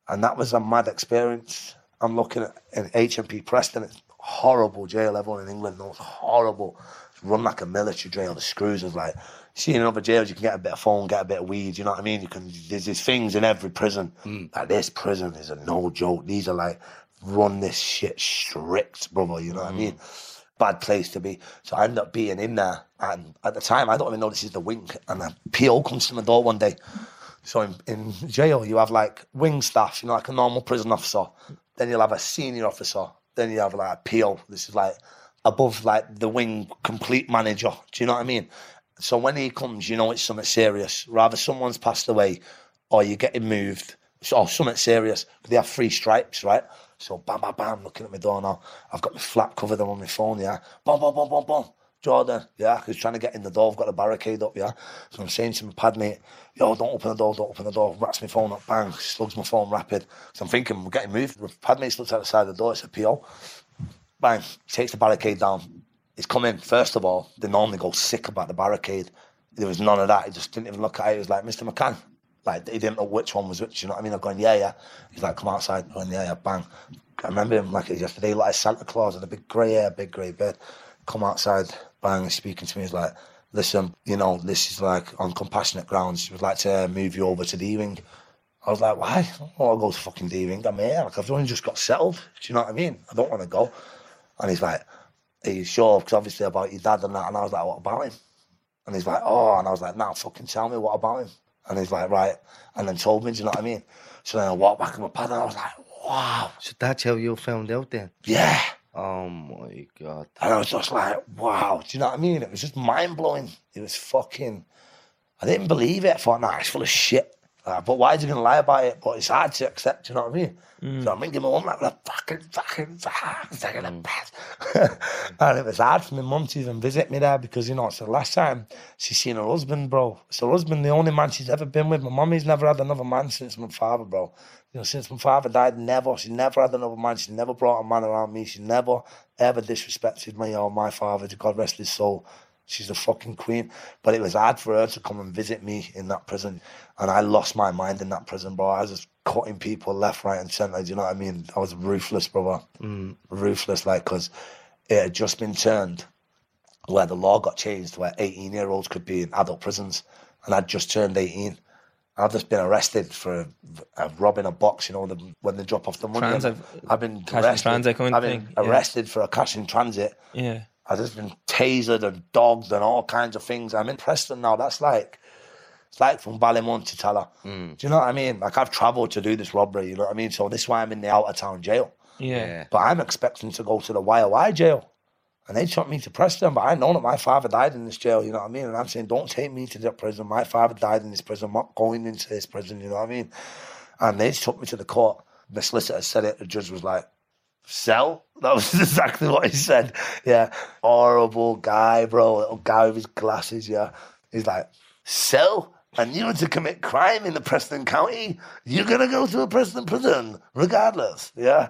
And that was a mad experience. I'm looking at an H M P Preston. It's horrible jail. Everyone in England knows horrible. It's run like a military jail. The screws is like, see, in other jails, you can get a bit of phone, get a bit of weed. You know what I mean? You can. There's these things in every prison. Mm. Like this prison is a no joke. These are like. Run this shit strict, brother, you know what mm. I mean? Bad place to be. So I ended up being in there, and at the time, I don't even know this is the wing, and a P O comes to my door one day. So in, in jail, you have, like, wing staff, you know, like a normal prison officer. Then you'll have a senior officer. Then you have, like, a P O. This is, like, above, like, the wing complete manager. Do you know what I mean? So when he comes, you know it's something serious. Rather someone's passed away or you're getting moved or something serious. They have three stripes, right? So bam, bam, bam, looking at my door now. I've got my flap covered on my phone, yeah. Bam, bam, bam, bam, bam. Jordan, yeah, who's trying to get in the door. I've got a barricade up, yeah. So I'm saying to my pad mate, yo, don't open the door, don't open the door. Rats my phone up, bang, slugs my phone rapid. So I'm thinking, we're getting moved. My pad mate's looks outside the door, it's a P O. Bang, takes the barricade down. He's come in, first of all, they normally go sick about the barricade. There was none of that. He just didn't even look at it. He was like, Mister McCann. Like, he didn't know which one was which, you know what I mean? I'm going, yeah, yeah. He's like, come outside. I'm going, yeah, yeah, bang. I remember him like yesterday, like Santa Claus in a big grey hair, big grey beard. Come outside, bang, he's speaking to me. He's like, listen, you know, this is like on compassionate grounds. We'd like to move you over to the E-Wing. I was like, why? Oh, I'll go to fucking D-Wing. I'm here. Like, I've only just got settled. Do you know what I mean? I don't want to go. And he's like, are you sure? Because obviously about your dad and that. And I was like, what about him? And he's like, oh. And I was like, now nah, fucking tell me, what about him? And he's like, right. And then told me, do you know what I mean? So then I walked back in my pad and I was like, wow. So that's how you found out then? Yeah. Oh my God. And I was just like, wow. Do you know what I mean? It was just mind-blowing. It was fucking... I didn't believe it. I thought, nah, it's full of shit. Uh, but why is he going to lie about it? But it's hard to accept, do you know what I mean? Mm. So I'm ringing my mum like, with a fucking, fucking, fucking, taking a bath. And it was hard for my mum to even visit me there because, you know, it's the last time she's seen her husband, bro. It's her husband, the only man she's ever been with. My mummy's never had another man since my father, bro. You know, since my father died, never. She never had another man. She never brought a man around me. She never, ever disrespected me or my father. God rest his soul. She's a fucking queen. But it was hard for her to come and visit me in that prison. And I lost my mind in that prison, bro. I was just cutting people left, right and centre. Do you know what I mean? I was ruthless, brother. Mm. Ruthless, like, because it had just been turned where the law got changed, where eighteen-year-olds could be in adult prisons. And I'd just turned eighteen. I've just been arrested for uh, robbing a box, you know, the, when they drop off the money. Transit, I've been arrested, transit kind of I've been thing. arrested yeah. for a cash in transit. Yeah. I've just been tasered and dogged and all kinds of things. I'm in Preston now. That's like, it's like from Ballymun to Tala. Mm. Do you know what I mean? Like, I've travelled to do this robbery, you know what I mean? So this is why I'm in the out-of-town jail. Yeah. But I'm expecting to go to the Y O I jail. And they took me to Preston, but I know that my father died in this jail, you know what I mean? And I'm saying, don't take me to that prison. My father died in this prison. I'm not going into this prison, you know what I mean? And they took me to the court. The solicitor said it. The judge was like, sell? That was exactly what he said. Yeah. Horrible guy, bro. Little guy with his glasses, yeah. He's like, sell? And you were to commit crime in the Preston County? You're going to go to a Preston prison, regardless. Yeah.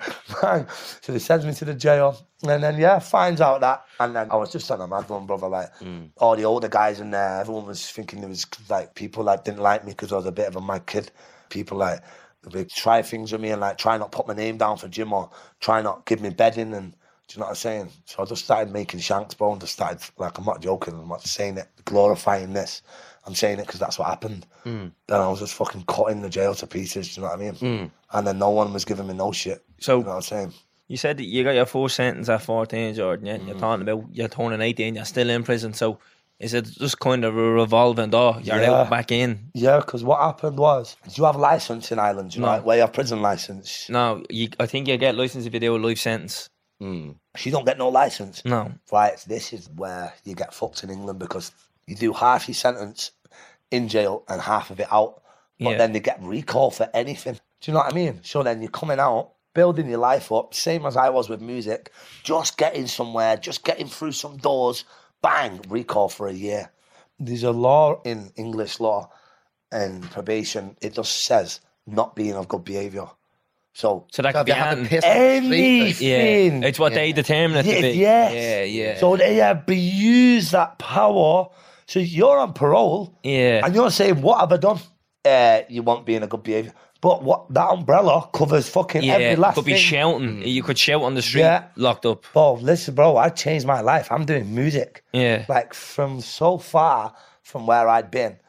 So he sends me to the jail. And then, yeah, finds out that. And then I was just on a mad one, brother. Like, mm. all the older guys in there, everyone was thinking there was, like, people, like, didn't like me because I was a bit of a mad kid. People, like... They try things with me and like try not put my name down for gym or try not give me bedding and do you know what I'm saying? So I just started making shanks, bro, and just started, like, I'm not joking, I'm not saying it, glorifying this. I'm saying it because that's what happened. Mm. Then I was just fucking cutting the jail to pieces, do you know what I mean? Mm. And then no one was giving me no shit, so, you know what I'm saying? You said that you got your full sentence at fourteen, Jordan, yeah? Mm. You're talking about you're turning eighteen, you're still in prison, so... Is it just kind of a revolving door? You're yeah. out back in. Yeah, because what happened was, do you have a licence in Ireland? Do you no. know, like, where you have prison licence? No, you, I think you get licence if you do a life sentence. Mm. You don't get no licence? No. Right, this is where you get fucked in England because you do half your sentence in jail and half of it out, but yeah. then they get recall for anything. Do you know what I mean? So then you're coming out, building your life up, same as I was with music, just getting somewhere, just getting through some doors, bang, recall for a year. There's a law in English law and probation, it just says not being of good behaviour. So, so that could be anything. Yeah. It's what yeah. they determine it yeah, to be. Yes. Yeah, yeah. So they abuse that power. So you're on parole yeah. and you're saying, what have I done? Uh, you won't be in a good behaviour. But what that umbrella covers fucking yeah, every last thing. You could be shouting. You could shout on the street, yeah. locked up. Bro, listen, bro, I changed my life. I'm doing music. Yeah. Like, from so far from where I'd been,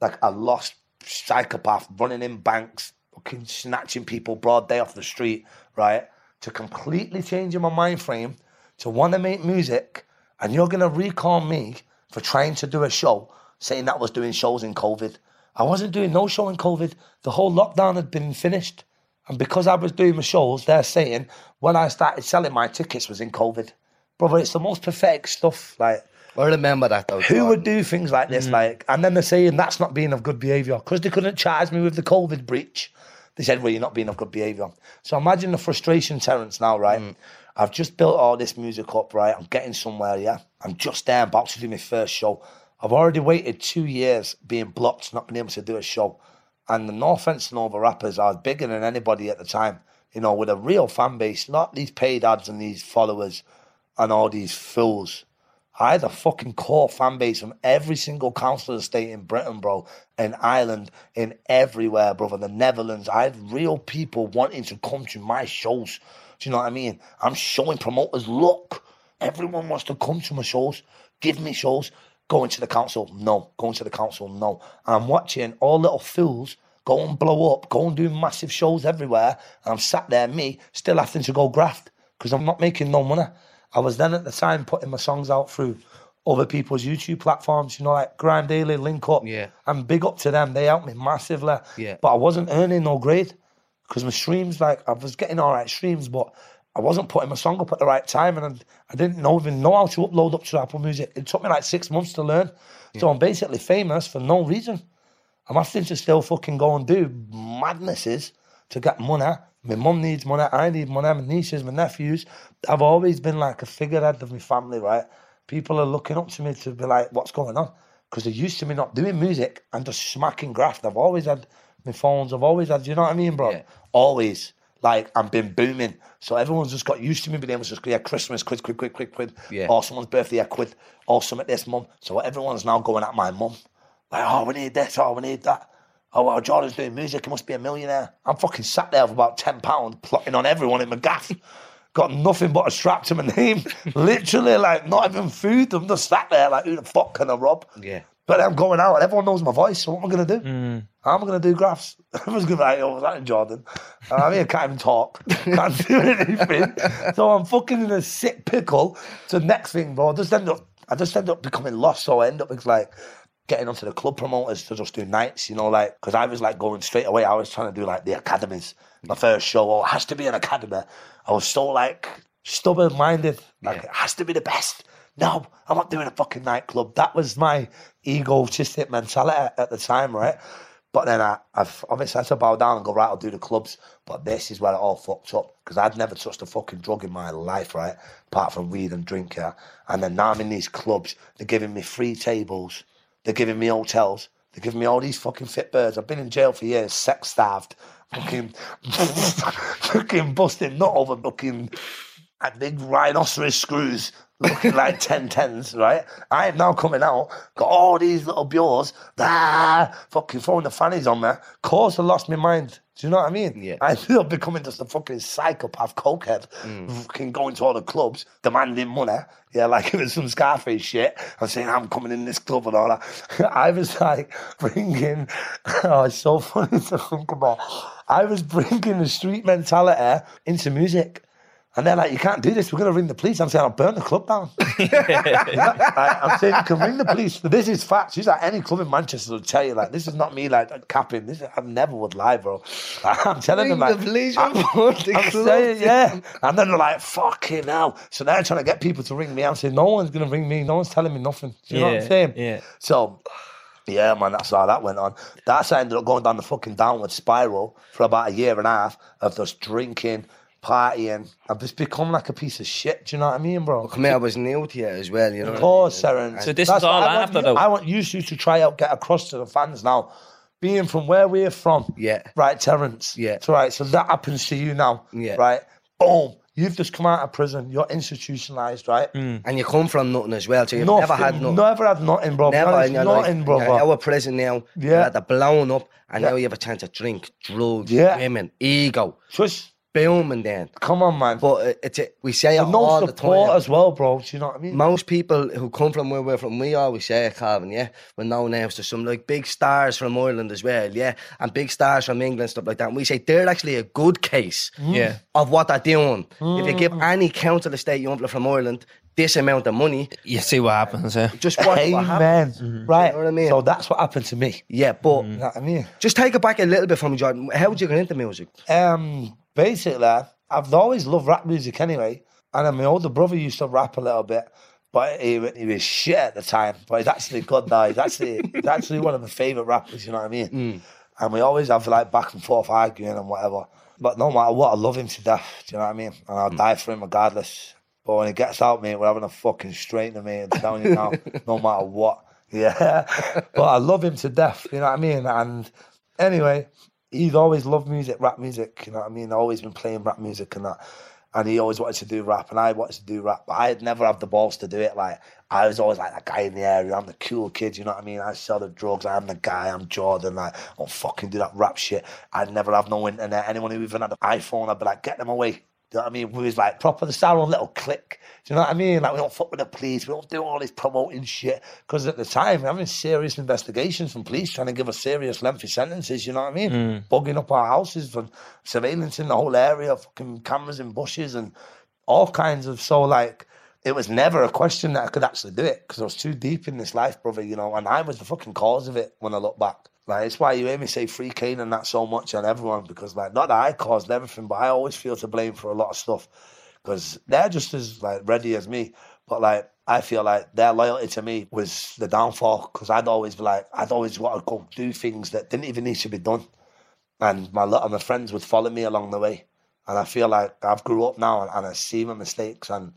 like a lost psychopath running in banks, fucking snatching people broad day off the street, right? To completely changing my mind frame, to want to make music, and you're going to recall me for trying to do a show, saying that was doing shows in COVID. I wasn't doing no show in COVID. The whole lockdown had been finished. And because I was doing my shows, they're saying, when I started selling my tickets was in COVID. Brother, it's the most pathetic stuff. Like, I remember that though. Who Jordan. would do things like this? Mm. Like, and then they're saying that's not being of good behaviour because they couldn't charge me with the COVID breach. They said, well, you're not being of good behaviour. So imagine the frustration, Terence, now, right? Mm. I've just built all this music up, right? I'm getting somewhere, yeah? I'm just there, I'm about to do my first show. I've already waited two years being blocked, not being able to do a show. And the no offence and all the rappers, I was bigger than anybody at the time, you know, with a real fan base, not these paid ads and these followers and all these fools. I had a fucking core fan base from every single council estate in Britain, bro, in Ireland, in everywhere, brother, the Netherlands. I had real people wanting to come to my shows. Do you know what I mean? I'm showing promoters, look, everyone wants to come to my shows, give me shows. Going to the council, no. Going to the council, no. And I'm watching all little fools go and blow up, go and do massive shows everywhere. And I'm sat there, me, still having to go graft because I'm not making no money. I was then at the time putting my songs out through other people's YouTube platforms, you know, like Grime Daily, Link Up. Yeah. And big up to them. They helped me massively. Yeah. But I wasn't earning no grade because my streams, like, I was getting all right streams, but I wasn't putting my song up at the right time, and I, I didn't know, even know how to upload up to Apple Music. It took me like six months to learn. Yeah. So I'm basically famous for no reason. I'm having to still fucking go and do madnesses to get money. My mum needs money, I need money, my nieces, my nephews. I've always been like a figurehead of my family, right? People are looking up to me to be like, what's going on? Because they're used to me not doing music and just smacking graft. I've always had my phones, I've always had, you know what I mean, bro? Yeah. Always. Like, I've been booming. So everyone's just got used to me being able to just get Christmas, quid, quid, quid, quid, quid. Yeah. Or someone's birthday, a quid. Or something this mum. So everyone's now going at my mum. Like, oh, we need this. Oh, we need that. Oh, well, Jordan's doing music. He must be a millionaire. I'm fucking sat there with about ten pounds plotting on everyone in my gaff. Got nothing but a strap to my name. Literally, like, not even food. I'm just sat there like, who the fuck can I rob? Yeah. But I'm going out and everyone knows my voice, so what am I going to do? Mm. I'm going to do graphs. I was going to be like, oh, was that in Jordan? I mean, I can't even talk, can't do anything. So I'm fucking in a sick pickle. So next thing, bro, I just end up, I just end up becoming lost. So I end up, it's like, getting onto the club promoters to just do nights, you know, like, because I was like going straight away. I was trying to do like the academies. My first show, oh, it has to be an academy. I was so like stubborn-minded. Like, yeah. It has to be the best. No, I'm not doing a fucking nightclub. That was my egotistic mentality at the time, right? But then I I've obviously had to bow down and go, right, I'll do the clubs. But this is where it all fucked up because I'd never touched a fucking drug in my life, right? Apart from weed and drink, yeah. And then now I'm in these clubs. They're giving me free tables. They're giving me hotels. They're giving me all these fucking fit birds. I've been in jail for years, sex-starved, fucking, fucking busting nut over fucking big rhinoceros screws. Looking like ten tens, right? I am now coming out, got all these little bureaus, ah, fucking throwing the fannies on me. Course I lost my mind. Do you know what I mean? Yeah. I ended up becoming just a fucking psychopath cokehead, mm. fucking going to all the clubs, demanding money. Yeah, like it was some Scarface shit. I'm saying, I'm coming in this club and all that. I was like bringing, oh, it's so funny to think about. I was bringing the street mentality into music. And they're like, you can't do this. We're going to ring the police. I'm saying, I'll burn the club down. Like, I'm saying, you can ring the police. This is facts. She's like, any club in Manchester will tell you, like, this is not me, like, capping. This is, I never would lie, bro. Like, I'm telling ring them, like, the police, I'm, the I'm saying, yeah. And then they're like, fucking hell. So they're trying to get people to ring me. I'm saying, no one's going to ring me. No one's telling me nothing. Do you yeah, know what I'm saying? Yeah. So, yeah, man, that's how that went on. That's how I ended up going down the fucking downward spiral for about a year and a half of just drinking, partying. I've just become like a piece of shit. Do you know what I mean, bro? Look, mate, I was new to you as well, you know. Of course, Seren. So this is all after, though. I want you two to try out, get across to the fans now. Being from where we're from. Yeah. Right, Terence. Yeah. So, right, so that happens to you now. Yeah. Right? Boom. You've just come out of prison. You're institutionalised, right? Mm. And you come from nothing as well, so you've nothing, never had nothing. Never had nothing, bro. Never had nothing, bro. You're out of prison now. Yeah. You had the blowing up, and yeah. now you have a chance to drink, drugs, yeah. women, ego. Just... Filming then. Come on, man. But it's a, we say it all no the time. No support as well, bro. Do you know what I mean? Most people who come from where we're from, we always say it, Calvin, yeah? We're known names to some like big stars from Ireland as well, yeah? And big stars from England, stuff like that. And we say they're actually a good case mm. yeah. of what they're doing. Mm. If you give any council estate young people from Ireland this amount of money... You see what happens, yeah? Just watch Amen. what happens. Mm-hmm. Right. You know what I mean? So that's what happened to me. Yeah, but... Mm. You know what I mean? Just take it back a little bit from Jordan. How did you get into music? Um... Basically, I've always loved rap music anyway, and then my older brother used to rap a little bit, but But he, he was shit at the time. But he's actually good now. He's actually he's actually one of my favourite rappers, you know what I mean? Mm. And we always have like back and forth arguing and whatever. But no matter what, I love him to death, do you know what I mean? And I'll mm. die for him regardless. But when he gets out, mate, we're having a fucking straightener, mate, I'm telling you now, no matter what. Yeah. But I love him to death, you know what I mean? And anyway, he's always loved music, rap music, you know what I mean? I've always been playing rap music and that. And he always wanted to do rap, and I wanted to do rap, but I'd never have the balls to do it. Like, I was always like that guy in the area, I'm the cool kid, you know what I mean? I sell the drugs, I'm the guy, I'm Jordan, like, I'll fucking do that rap shit. I'd never have no internet. Anyone who even had an iPhone, I'd be like, get them away. Do you know what I mean? We was like proper the sour little click. Do you know what I mean? Like, we don't fuck with the police, we don't do all this promoting shit. Because at the time, we're having serious investigations from police trying to give us serious lengthy sentences, you know what I mean? Mm. Bugging up our houses for surveillance in the whole area, fucking cameras in bushes and all kinds of, so like, it was never a question that I could actually do it because I was too deep in this life, brother, you know, and I was the fucking cause of it when I look back. Like, it's why you hear me say free Kane and that so much on everyone, because, like, not that I caused everything, but I always feel to blame for a lot of stuff because they're just as, like, ready as me. But, like, I feel like their loyalty to me was the downfall because I'd always be like, I'd always want to go do things that didn't even need to be done. And my lot of my friends would follow me along the way. And I feel like I've grew up now and, and I see my mistakes and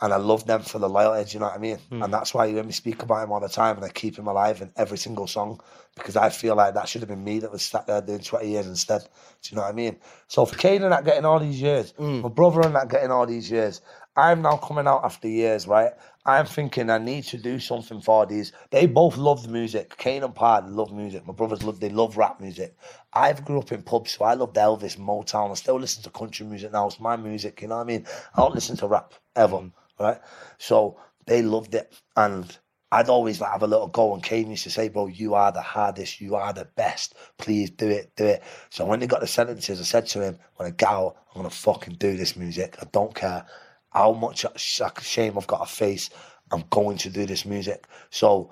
and I love them for the loyalty, do you know what I mean? Mm. And that's why you hear me speak about him all the time and I keep him alive in every single song because I feel like that should have been me that was sat there doing twenty years instead. Do you know what I mean? So for Kane and that getting all these years, mm. my brother and that getting all these years, I'm now coming out after years, right? I'm thinking I need to do something for these. They both loved music. Kane and Pard love music. My brothers love, they love rap music. I grew up in pubs, so I loved Elvis, Motown. I still listen to country music now. It's my music, you know what I mean? I don't listen to rap, ever. Mm. Right, so they loved it, and I'd always like have a little go. And Kane used to say, "Bro, you are the hardest, you are the best. Please do it, do it." So when they got the sentences, I said to him, "When I get out, I'm gonna fucking do this music. I don't care how much shame I've got to face. I'm going to do this music." So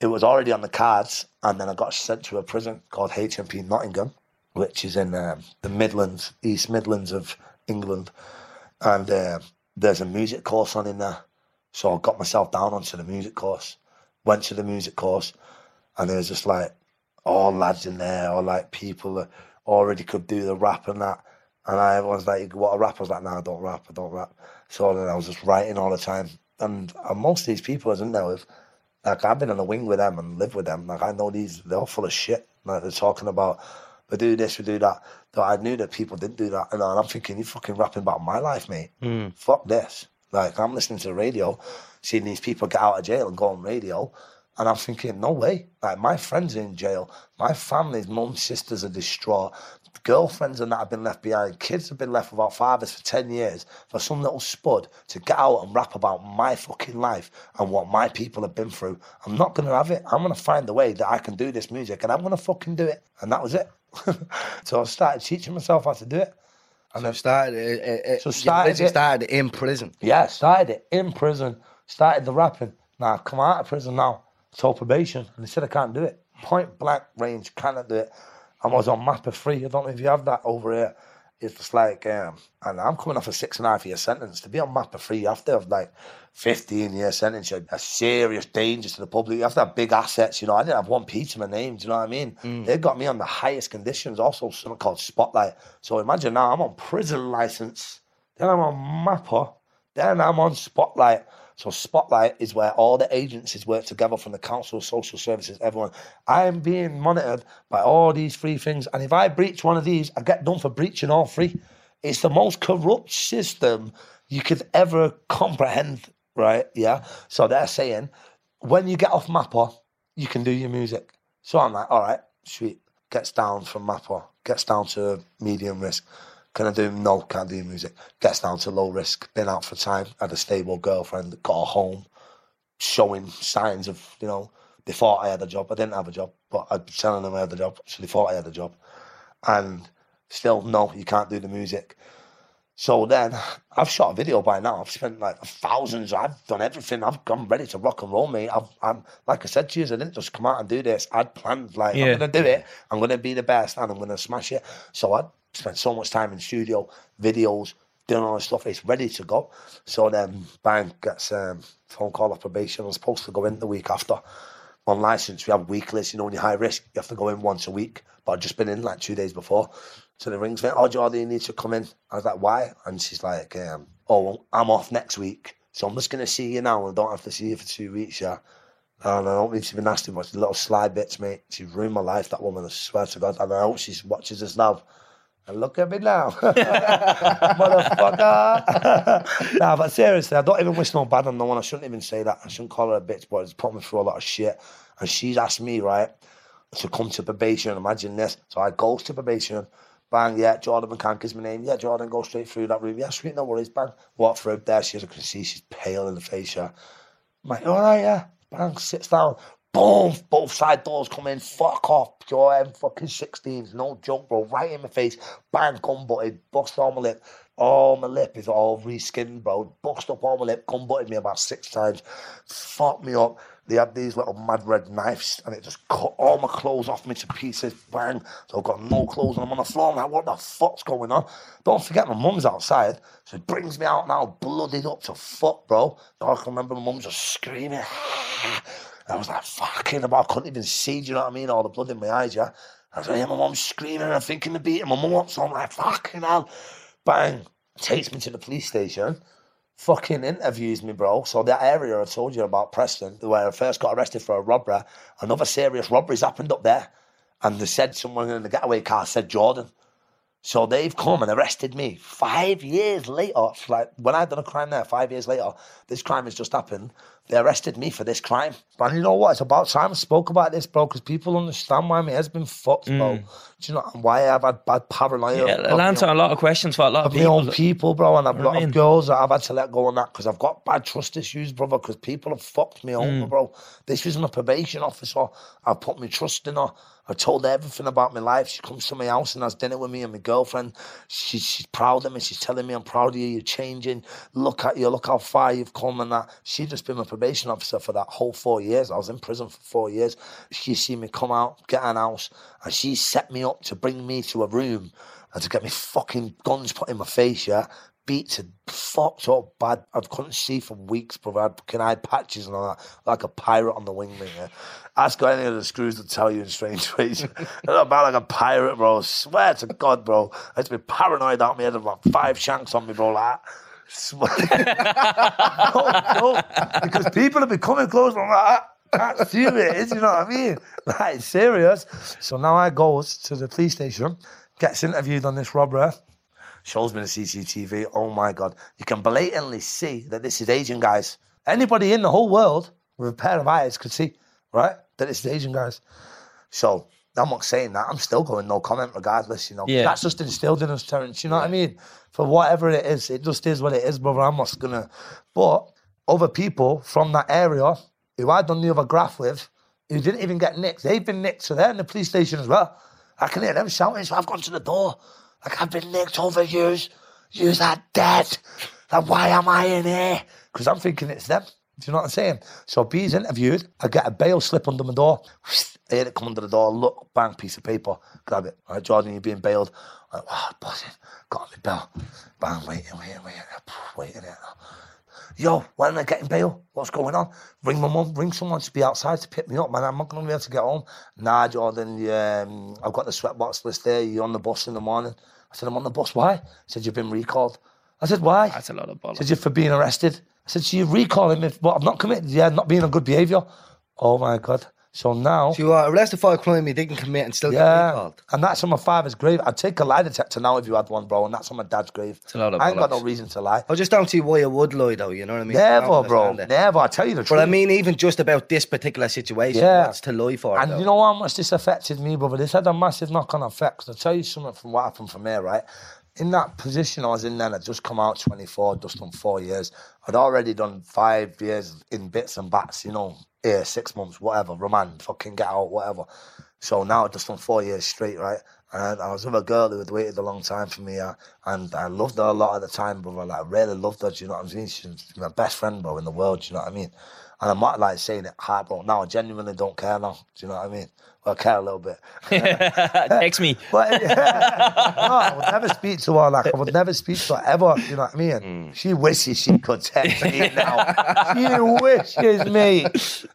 it was already on the cards, and then I got sent to a prison called H M P Nottingham, which is in um, the Midlands, East Midlands of England, and. Uh, There's a music course on in there. So I got myself down onto the music course, went to the music course, and there was just like all lads in there, or like people that already could do the rap and that. And I was like, what a rap? I was like, nah, I don't rap, I don't rap. So then I was just writing all the time. And, and most of these people I was in there with, like I've been on the wing with them and lived with them. Like I know these, they're all full of shit. Like they're talking about, we do this, we do that. But I knew that people didn't do that. And I'm thinking, you're fucking rapping about my life, mate. Mm. Fuck this. Like, I'm listening to the radio, seeing these people get out of jail and go on radio. And I'm thinking, no way. Like, my friends are in jail. My family's mum, sisters are distraught. Girlfriends and that have been left behind. Kids have been left without fathers for ten years for some little spud to get out and rap about my fucking life and what my people have been through. I'm not going to have it. I'm going to find a way that I can do this music and I'm going to fucking do it. And that was it. So I started teaching myself how to do it. And so I started it, it, it, so started, it, started it in prison. Yeah, started it in prison. Started the rapping. Now I've come out of prison now. So probation. And they said I can't do it. Point blank range, cannot do it. I was on MAPPA free. I don't know if you have that over here. It's just like, um, and I'm coming off a six and a half year sentence. To be on MAPPA free, you have to have like fifteen year sentence. You're a serious danger to the public. You have to have big assets. You know, I didn't have one P to my name. Do you know what I mean? Mm. They got me on the highest conditions, also something called Spotlight. So imagine now I'm on prison license, then I'm on MAPPA, then I'm on Spotlight. So Spotlight is where all the agencies work together from the council, social services, everyone. I am being monitored by all these three things. And if I breach one of these, I get done for breaching all three. It's the most corrupt system you could ever comprehend, right? Yeah. So they're saying, when you get off MAPPA, you can do your music. So I'm like, all right, sweet. Gets down from MAPPA, gets down to medium risk. Can I do, no, can't do music. Gets down to low risk, been out for time, had a stable girlfriend, got a home, showing signs of, you know, they thought I had a job. I didn't have a job, but I was telling them I had a job, so they thought I had a job. And still, no, you can't do the music. So then, I've shot a video by now. I've spent like thousands. I've done everything. I've gone ready to rock and roll, mate. I've, I'm, like I said to you, I didn't just come out and do this. I'd planned, like, yeah. I'm going to do it. I'm going to be the best and I'm going to smash it. So I spent so much time in studio, videos, doing all this stuff. It's ready to go. So then, bang, gets a um, phone call off probation. I'm supposed to go in the week after. On license, we have weeklies, you know, when you're high risk, you have to go in once a week. But I'd just been in like two days before. So the rings went, oh, Jordan, you need to come in. I was like, why? And she's like, um, oh, well, I'm off next week. So I'm just going to see you now. I don't have to see you for two weeks, yeah. And I don't mean to be nasty, but she's little sly bitch, mate. She's ruined my life, that woman, I swear to God. And I hope she watches us now. And look at me now. Motherfucker. Nah, but seriously, I don't even wish no bad on no one. I shouldn't even say that. I shouldn't call her a bitch, but it's put me through a lot of shit. And she's asked me, right, to come to probation. Imagine this. So I goes to probation. Bang, yeah, Jordan McCann is my name. Yeah, Jordan, go straight through that room. Yeah, sweet, no worries. Bang. Walk through. There she is. I can see she's pale in the face, yeah. I'm like, all right, yeah. Bang, sits down. Boom, both side doors come in, fuck off, pure M fucking sixteens, no joke, bro, right in my face, bang, gun butted, bust on my lip, oh, my lip is all reskinned, bro, bust up on my lip, gun butted me about six times, fuck me up, they had these little mad red knives, and it just cut all my clothes off me to pieces, bang, so I've got no clothes, and I'm on the floor, I'm like, what the fuck's going on? Don't forget, my mum's outside, so it brings me out now, blooded up to fuck, bro, so I can remember my mum just screaming, I was like, fucking about, I couldn't even see, do you know what I mean? All the blood in my eyes, yeah. I was like, yeah, my mum's screaming and I'm thinking the beat, and my mum up, so I'm like, fucking hell. Bang, takes me to the police station, fucking interviews me, bro. So that area I told you about, Preston, where I first got arrested for a robbery, another serious robbery's happened up there. And they said, someone in the getaway car said Jordan. So they've come and arrested me five years later. Like when I done a crime there, five years later, this crime has just happened. They arrested me for this crime. And you know what? It's about time I spoke about this, bro, because people understand why my head's been fucked, bro. Mm. Do you know why I've had bad paranoia? Yeah, I'll answer a lot of questions for a lot of people. My own people, bro, and I've got a lot I mean? of girls that I've had to let go on that because I've got bad trust issues, brother, because people have fucked me mm. over, bro. This was my probation officer. I put my trust in her. I told her everything about my life. She comes to my house and has dinner with me and my girlfriend. She, she's proud of me. She's telling me, I'm proud of you. You're changing. Look at you. Look how far you've come and that. She's just been my probation officer for that whole four years. I was in prison for four years. She seen me come out, get an house, and she set me up to bring me to a room and to get me fucking guns put in my face, yeah? Beats and fucked up bad. I couldn't see for weeks, brother. I had fucking eye patches and all that, like a pirate on the wing, mate. Yeah? Ask any of the screws to tell you in strange ways. I'm about like a pirate, bro. I swear to God, bro. I used to be paranoid out my head. I've got five shanks on me, bro, like that. no, no, because people have been coming close, I'm like, I can't see it is, you know what I mean? Like, it's serious. So now I goes to the police station, gets interviewed on this robbery. Shows me the C C T V. Oh, my God. You can blatantly see that this is Asian guys. Anybody in the whole world with a pair of eyes could see, right, that it's Asian guys. So I'm not saying that. I'm still going no comment regardless, you know. Yeah. That's just instilled in us, Terence, you know yeah. what I mean? For whatever it is, it just is what it is, brother. I'm not going to... But other people from that area who I'd done the other graph with, who didn't even get nicked, they've been nicked, so they're in the police station as well. I can hear them shouting, so I've gone to the door. Like, I've been nicked over yous. Yous are dead. Like, why am I in here? Because I'm thinking it's them. Do you know what I'm saying? So B's interviewed. I get a bail slip under my door. I hear it come under the door. Look, bang, piece of paper. Grab it. All right, Jordan, you're being bailed. I'm like, wow, buzzing. Got me bail. Bang, waiting, waiting, waiting. Waiting there. Yo, when am I getting bail? What's going on? Ring my mum, ring someone to be outside to pick me up, man. I'm not going to be able to get home. Nah, Jordan, you, um, I've got the sweatbox list there. You're on the bus in the morning. I said, I'm on the bus. Why? I said, you've been recalled. I said, why? That's a lot of bollocks. I said, you're for being arrested. I said, so you're recalling me, but I've not committed. Yeah, not being on good behaviour. Oh, my God. So now... So you are arrested for a crime you didn't commit and still yeah, get recalled. And that's on my father's grave. I'd take a lie detector now if you had one, bro, and that's on my dad's grave. It's a lot of I ain't bollocks. Got no reason to lie. I just don't see why you would lie, though, you know what I mean? Never, I bro. It. Never, I tell you the truth. But I mean, even just about this particular situation, yeah. That's to lie for. And though. You know how much this affected me, brother? This had a massive knock-on effect. I'll tell you something from what happened from here, right? In that position I was in then, I'd just come out twenty-four, just done four years. I'd already done five years in bits and bats, you know, here, six months, whatever, remand, fucking get out, whatever. So now I'd just done four years straight, right? And I was with a girl who had waited a long time for me, uh, and I loved her a lot at the time, brother. Like, I really loved her, do you know what I mean? She's my best friend, bro, in the world, do you know what I mean? And I'm not like saying it hard, bro. No, I genuinely don't care now. Do you know what I mean? Well, I care a little bit. Text me. But, yeah, no, I would never speak to her. Like, I would never speak to her ever. You know what I mean? Mm. She wishes she could text me now. She wishes, mate.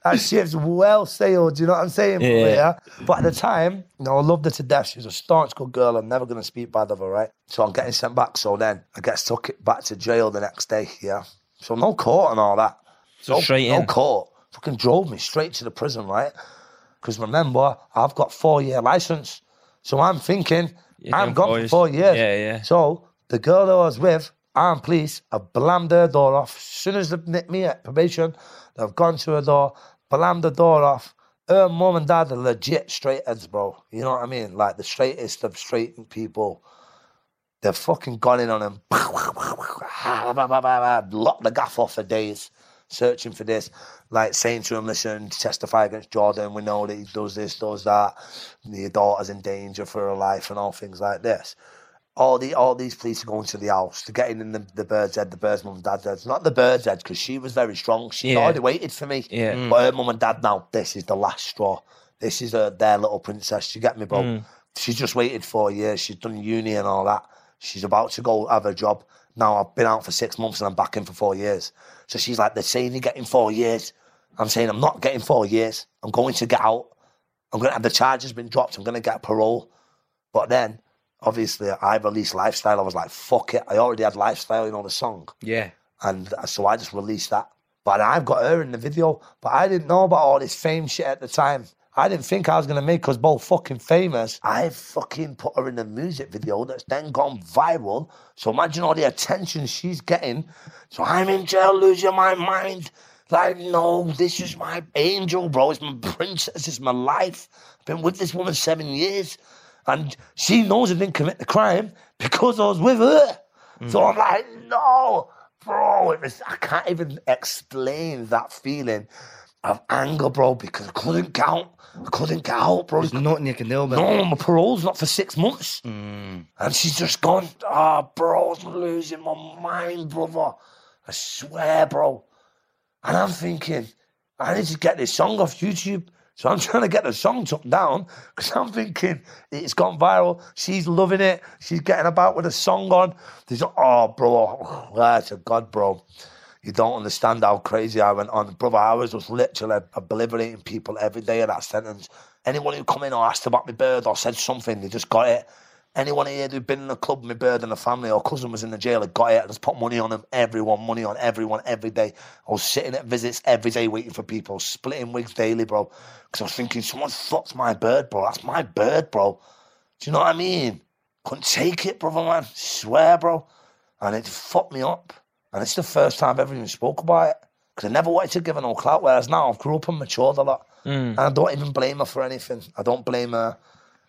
That ship's well sailed. Do you know what I'm saying? Yeah. But at the time, you know, I loved her to death. She was a staunch good girl. I'm never going to speak bad of her, right? So I'm getting sent back. So then I get stuck back to jail the next day. Yeah. So no court and all that. So no, straight in. No court. Fucking drove me straight to the prison, right? Because remember, I've got four-year license. So I'm thinking, yeah, I'm gone for four years. Yeah, yeah. So the girl I was with, armed police, have blammed her door off. As soon as they've nipped me at probation, they've gone to her door, blammed the door off. Her mum and dad are legit straightheads, bro. You know what I mean? Like the straightest of straight people. They've fucking gone in on him. Locked the gaff off for days. Searching for this, like saying to him, listen, testify against Jordan, we know that he does this, does that, your daughter's in danger for her life and all things like this. All the all these police are going to the house, they're getting in the, the bird's head, the bird's mum and dad's head. It's not the bird's head, because she was very strong. She yeah. already waited for me. Yeah. Mm. But her mum and dad now, this is the last straw. This is her, their little princess, you get me, bro? Mm. She's just waited four years, she's done uni and all that. She's about to go have her job. Now I've been out for six months and I'm back in for four years. So she's like, they're saying you're getting four years. I'm saying I'm not getting four years. I'm going to get out. I'm going to have the charges been dropped. I'm going to get parole. But then, obviously, I released Lifestyle. I was like, fuck it. I already had Lifestyle, you know, the song. Yeah. And so I just released that. But I've got her in the video. But I didn't know about all this fame shit at the time. I didn't think I was going to make us both fucking famous. I fucking put her in a music video that's then gone viral. So imagine all the attention she's getting. So I'm in jail, losing my mind. Like, no, this is my angel, bro. It's my princess. It's my life. I've been with this woman seven years. And she knows I didn't commit the crime because I was with her. Mm. So I'm like, no, bro. It was, I can't even explain that feeling of anger, bro, because I couldn't get out. I couldn't get out, bro. There's nothing you can do about it. No, my parole's not for six months. Mm. And she's just gone, ah, oh, bro, I'm losing my mind, brother. I swear, bro. And I'm thinking, I need to get this song off YouTube. So I'm trying to get the song took down because I'm thinking it's gone viral. She's loving it. She's getting about with a song on. There's, oh, bro, oh, to God, bro. You don't understand how crazy I went on. Brother, I was just literally obliterating people every day of that sentence. Anyone who come in or asked about my bird or said something, they just got it. Anyone here who'd been in the club with my bird and the family or cousin was in the jail, I got it. I just put money on them. Everyone, money on everyone, every day. I was sitting at visits every day waiting for people, splitting wigs daily, bro. Because I was thinking, someone fucked my bird, bro. That's my bird, bro. Do you know what I mean? Couldn't take it, brother, man. I swear, bro. And it fucked me up. And it's the first time I've ever even spoke about it. Because I never wanted to give her no clout, whereas now I've grew up and matured a lot. Mm. And I don't even blame her for anything. I don't blame her,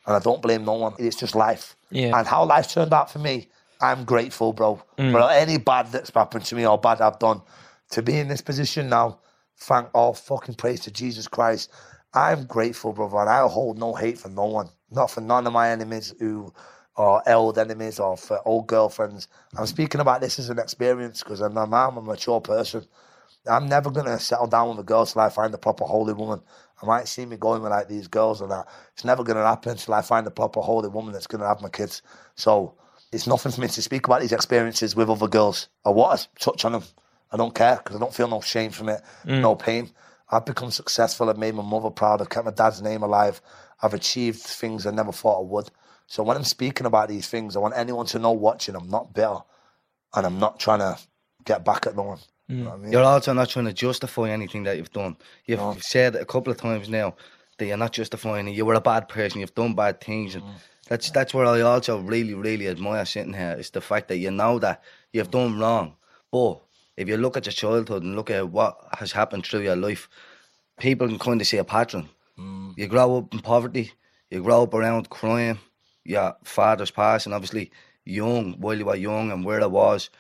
and I don't blame no one. It's just life. Yeah. And how life turned out for me, I'm grateful, bro. Mm. For any bad that's happened to me or bad I've done, to be in this position now, thank all fucking praise to Jesus Christ. I'm grateful, brother, and I hold no hate for no one. Not for none of my enemies who... or old enemies, or for old girlfriends. I'm speaking about this as an experience because I'm, I'm a mature person. I'm never going to settle down with a girl till I find the proper holy woman. I might see me going with like these girls and that. It's never going to happen till I find the proper holy woman that's going to have my kids. So it's nothing for me to speak about these experiences with other girls. I want to touch on them. I don't care because I don't feel no shame from it, mm. no pain. I've become successful. I've made my mother proud. I've kept my dad's name alive. I've achieved things I never thought I would. So when I'm speaking about these things, I want anyone to know watching, I'm not bitter and I'm not trying to get back at no one. Mm. You know what I mean? You're also not trying to justify anything that you've done. You've no. said a couple of times now that you're not justifying it. You were a bad person. You've done bad things. And mm. that's that's what I also really, really admire sitting here is the fact that you know that you've done wrong. But if you look at your childhood and look at what has happened through your life, people can kind of see a pattern. Mm. You grow up in poverty. You grow up around crime. Your father's passing, obviously, young, while you were young and where I was,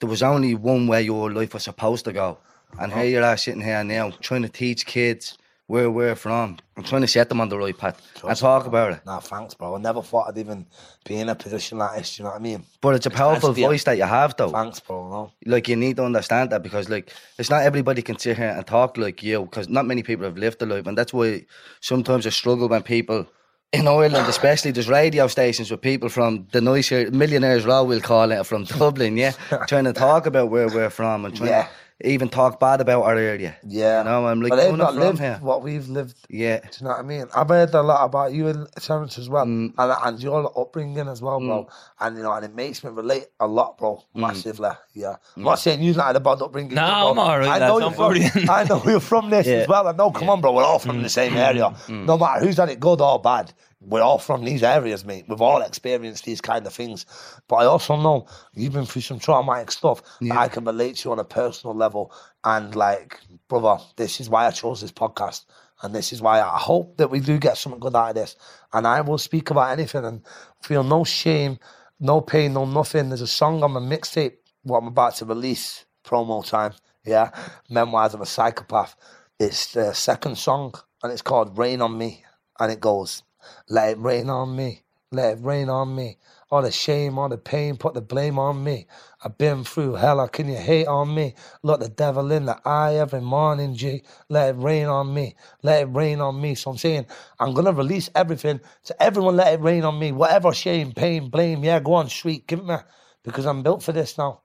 there was only one way your life was supposed to go. And oh. here you are sitting here now, trying to teach kids where we're from. I'm trying to set them on the right path Trust and talk me, about it. Nah, thanks, bro. I never thought I'd even be in a position like this, do you know what I mean? But it's a powerful it's voice that you have, though. Thanks, bro, no. Like, you need to understand that, because, like, it's not everybody can sit here and talk like you, because not many people have lived the life, and that's why sometimes I struggle when people... In Ireland, especially, there's radio stations with people from the nice Millionaires Row, we'll call it, from Dublin, yeah, trying to talk about where we're from and trying yeah. to even talk bad about our area. Yeah. You know, I'm like, we're not from here. What we've lived. Yeah. Do you know what I mean? I've heard a lot about you and Terence as well, mm. and, and your upbringing as well, mm. bro. And, you know, and it makes me relate a lot, bro, massively. Mm. Yeah. I'm mm. not saying you're not had a bad upbringing. No, bro. I'm all right. I know, you're from, I know you're from this yeah. as well. I know, come yeah. on, bro, we're all from mm. the same area. Mm. No matter who's had it good or bad. We're all from these areas, mate. We've all experienced these kind of things. But I also know you've been through some traumatic stuff yeah. that I can relate to on a personal level. And like, brother, this is why I chose this podcast. And this is why I hope that we do get something good out of this. And I will speak about anything and feel no shame, no pain, no nothing. There's a song on my mixtape, what I'm about to release, promo time, yeah? Memoirs of a Psychopath. It's the second song, and it's called Rain on Me. And it goes... Let it rain on me, let it rain on me. All the shame, all the pain, put the blame on me. I've been through hell, how can you hate on me? Look the devil in the eye every morning, G. Let it rain on me, let it rain on me. So I'm saying, I'm going to release everything to everyone, let it rain on me. Whatever shame, pain, blame, yeah, go on, sweet, give it me. Because I'm built for this now.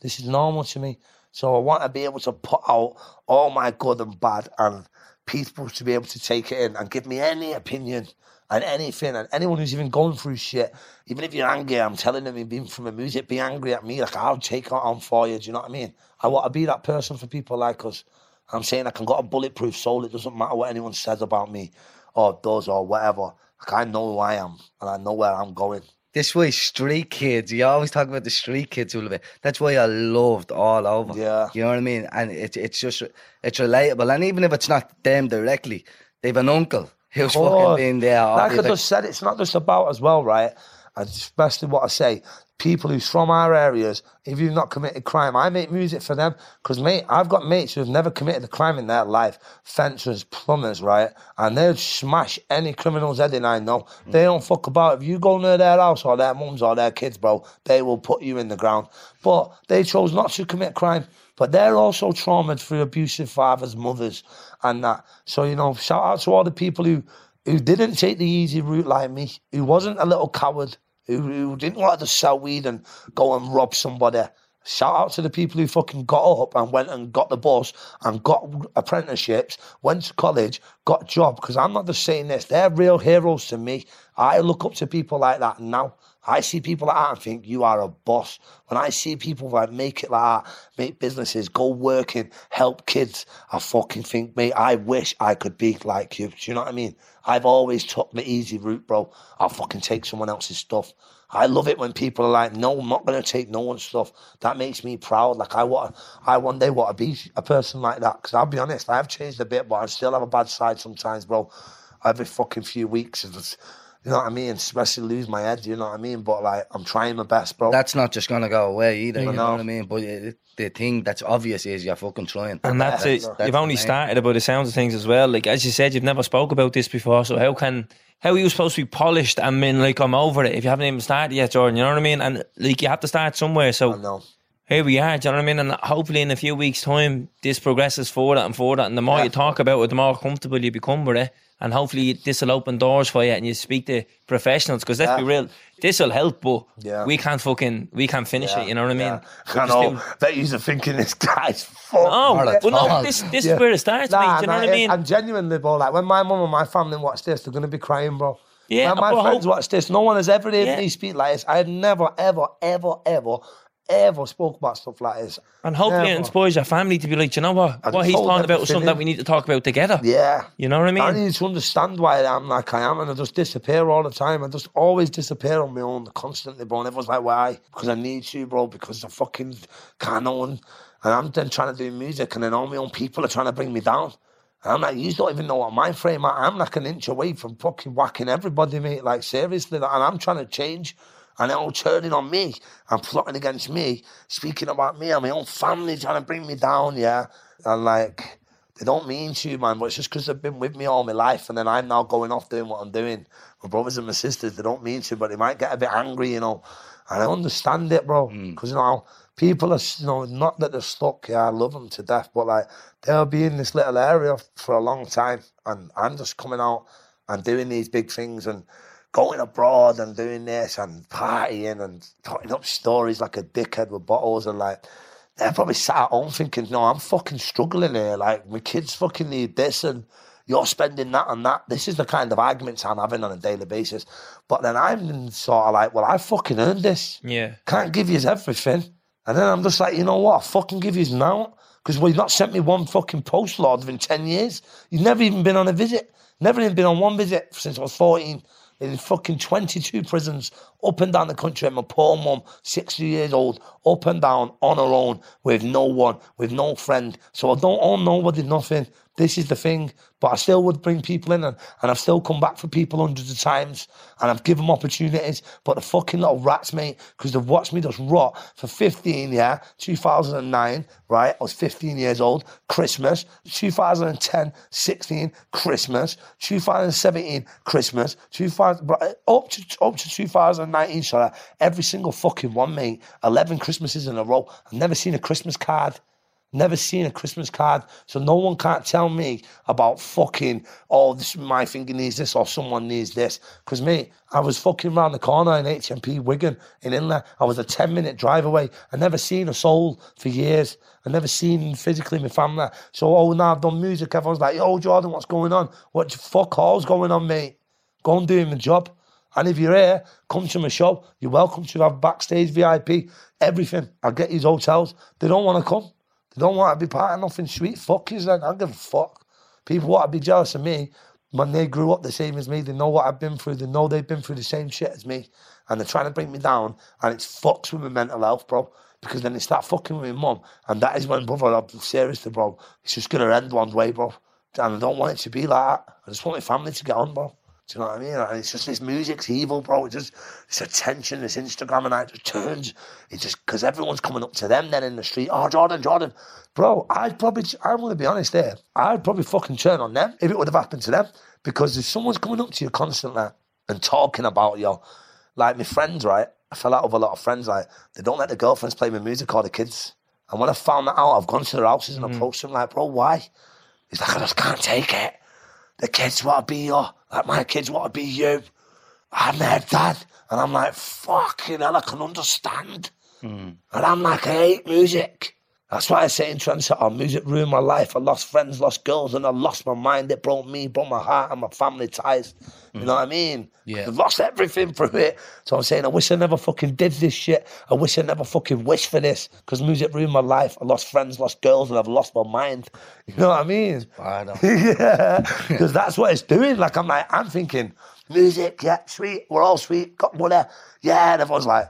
This is normal to me. So I want to be able to put out all my good and bad, and people to be able to take it in and give me any opinion and anything, and anyone who's even going through shit, even if you're angry, I'm telling them you've been from the music, be angry at me, like I'll take it on for you, do you know what I mean? I want to be that person for people like us. I'm saying like I've got a bulletproof soul, it doesn't matter what anyone says about me, or does, or whatever. Like I know who I am, and I know where I'm going. This way, street kids, you always talk about the street kids a little bit. That's why I loved all over. Yeah. You know what I mean? And it, it's just, it's relatable, and even if it's not them directly, they've an uncle. Who's fucking been there? Like I just said, it's not just about as well, right? And especially what I say, people who's from our areas, if you've not committed crime, I make music for them. Because, mate, I've got mates who've never committed a crime in their life. Fencers, plumbers, right? And they'll smash any criminal's head in, I know. Mm. They don't fuck about. If you go near their house or their mums or their kids, bro, they will put you in the ground. But they chose not to commit crime. But they're also traumatized through abusive fathers, mothers, and that. So, you know, shout out to all the people who, who didn't take the easy route like me, who wasn't a little coward, who didn't want to sell weed and go and rob somebody. Shout out to the people who fucking got up and went and got the bus and got apprenticeships, went to college, got a job. Because I'm not just saying this, they're real heroes to me. I look up to people like that now. I see people like that and think, you are a boss. When I see people that make it like that, make businesses, go working, help kids, I fucking think, mate, I wish I could be like you. Do you know what I mean? I've always took the easy route, bro. I'll fucking take someone else's stuff. I love it when people are like, no, I'm not going to take no one's stuff. That makes me proud. Like, I want, I one day want to be a person like that. Because I'll be honest, I have changed a bit, but I still have a bad side sometimes, bro. Every fucking few weeks, it's... You know what I mean? Especially lose my head, you know what I mean? But, like, I'm trying my best, bro. That's not just going to go away either, you know, know what I mean? But it, the thing that's obvious is you're fucking trying. And that's it. That's you've only started about the sounds of things as well. Like, as you said, you've never spoke about this before, so how can... How are you supposed to be polished and, mean, like, I'm over it if you haven't even started yet, Jordan, you know what I mean? And, like, you have to start somewhere, so... I know. Here we are, do you know what I mean? And hopefully in a few weeks' time, this progresses forward and forward, and the more yeah. you talk about it, the more comfortable you become with it. And hopefully this will open doors for you and you speak to professionals. Because let's yeah. be real, this will help, but yeah. we can't fucking, we can't finish yeah. it, you know what I mean? Yeah. I know, that you're thinking this guy's fucked. No, but no, this, this yeah. is where it starts, nah, mate, do you nah, know what I mean? I'm genuinely, bro, like when my mum and my family watch this, they're going to be crying, bro. Yeah, when my bro, friends watch this, no one has ever heard yeah. me speak like this. I have never, ever, ever, ever... ever spoke about stuff like this, and hopefully never. It inspires your family to be like, you know what, what he's talking about is something that we need to talk about together. Yeah, you know what I mean. I need to understand why I'm like I am, and I just disappear all the time. I just always disappear on my own constantly, bro. And everyone's like, why? Because I need to, bro. Because I fucking can't no one, and I'm then trying to do music, and then all my own people are trying to bring me down. And I'm like, you don't even know what my frame. I, I'm like an inch away from fucking whacking everybody, mate. Like seriously, like, and I'm trying to change. And they're all turning on me and plotting against me, speaking about me and my own family, trying to bring me down, yeah? And, like, They don't mean to you, man, but it's just because they've been with me all my life and then I'm now going off doing what I'm doing. My brothers and my sisters, they don't mean to, but they might get a bit angry, you know. And I understand it, bro, because, mm. you know, people are, you know, not that they're stuck, yeah, I love them to death, but, like, they'll be in this little area for a long time and I'm just coming out and doing these big things and going abroad and doing this and partying and putting up stories like a dickhead with bottles and, like, they're probably sat at home thinking, no, I'm fucking struggling here. Like, my kids fucking need this and you're spending that and that. This is the kind of arguments I'm having on a daily basis. But then I'm sort of like, well, I fucking earned this. Yeah. Can't give you everything. And then I'm just like, you know what? I'll fucking give you now. Because, well, you've not sent me one fucking post, Lord, in ten years. You've never even been on a visit. Never even been on one visit since I was fourteen. In fucking twenty-two prisons, up and down the country, and my poor mum, sixty years old, up and down, on her own, with no one, with no friend. So I don't own nobody, nothing. This is the thing. But I still would bring people in, and, and I've still come back for people hundreds of times, and I've given them opportunities. But the fucking little rats, mate, because they've watched me just rot for fifteen, yeah, two thousand nine, right? I was fifteen years old, Christmas, two thousand ten, sixteen, Christmas, two thousand seventeen, Christmas, two thousand, up to, up to two thousand nineteen, sorry, every single fucking one, mate, eleven Christmases in a row. I've never seen a Christmas card. Never seen a Christmas card, so no one can't tell me about fucking, oh, this, my finger needs this or someone needs this. Because, mate, I was fucking round the corner in H M P Wigan in Inlet. I was a ten-minute drive away. I never seen a soul for years. I never seen physically my family. So, oh, now I've done music. Everyone's like, yo, Jordan, what's going on? What the fuck all's going on, mate? Go and do my job. And if you're here, come to my show. You're welcome to have backstage V I P, everything. I'll get these hotels. They don't want to come. Don't want to be part of nothing sweet. Fuck you, then. I don't give a fuck. People want to be jealous of me. When they grew up the same as me, they know what I've been through. They know they've been through the same shit as me. And they're trying to bring me down. And it's fucks with my mental health, bro. Because then they start fucking with my mum. And that is when, brother, I'm seriously, bro, it's just going to end one way, bro. And I don't want it to be like that. I just want my family to get on, bro. Do you know what I mean? And it's just this music's evil, bro. It just, it's attention, this Instagram, and it just turns. It just, because everyone's coming up to them then in the street. Oh, Jordan, Jordan. Bro, I'd probably, I'm going to be honest here, I'd probably fucking turn on them if it would have happened to them. Because if someone's coming up to you constantly and talking about you, like my friends, right? I fell out with a lot of friends, like, they don't let their girlfriends play my music or the kids. And when I found that out, I've gone to their houses and mm-hmm. approached them, like, bro, why? He's like, I just can't take it. The kids want to be you. Like, my kids want to be you. I'm their dad. And I'm like, fucking hell, I can understand. Mm. And I'm like, I hate music. That's why I say in Transit, oh, music ruined my life. I lost friends, lost girls, and I lost my mind. It broke me, broke my heart and my family ties. Mm. You know what I mean? Yeah. I've lost everything through it. So I'm saying, I wish I never fucking did this shit. I wish I never fucking wished for this, because music ruined my life. I lost friends, lost girls, and I've lost my mind. You know what I mean? I know. Yeah. Because that's what it's doing. Like, I'm like, I'm thinking, music, yeah, sweet. We're all sweet. Got money. Yeah. And everyone's like,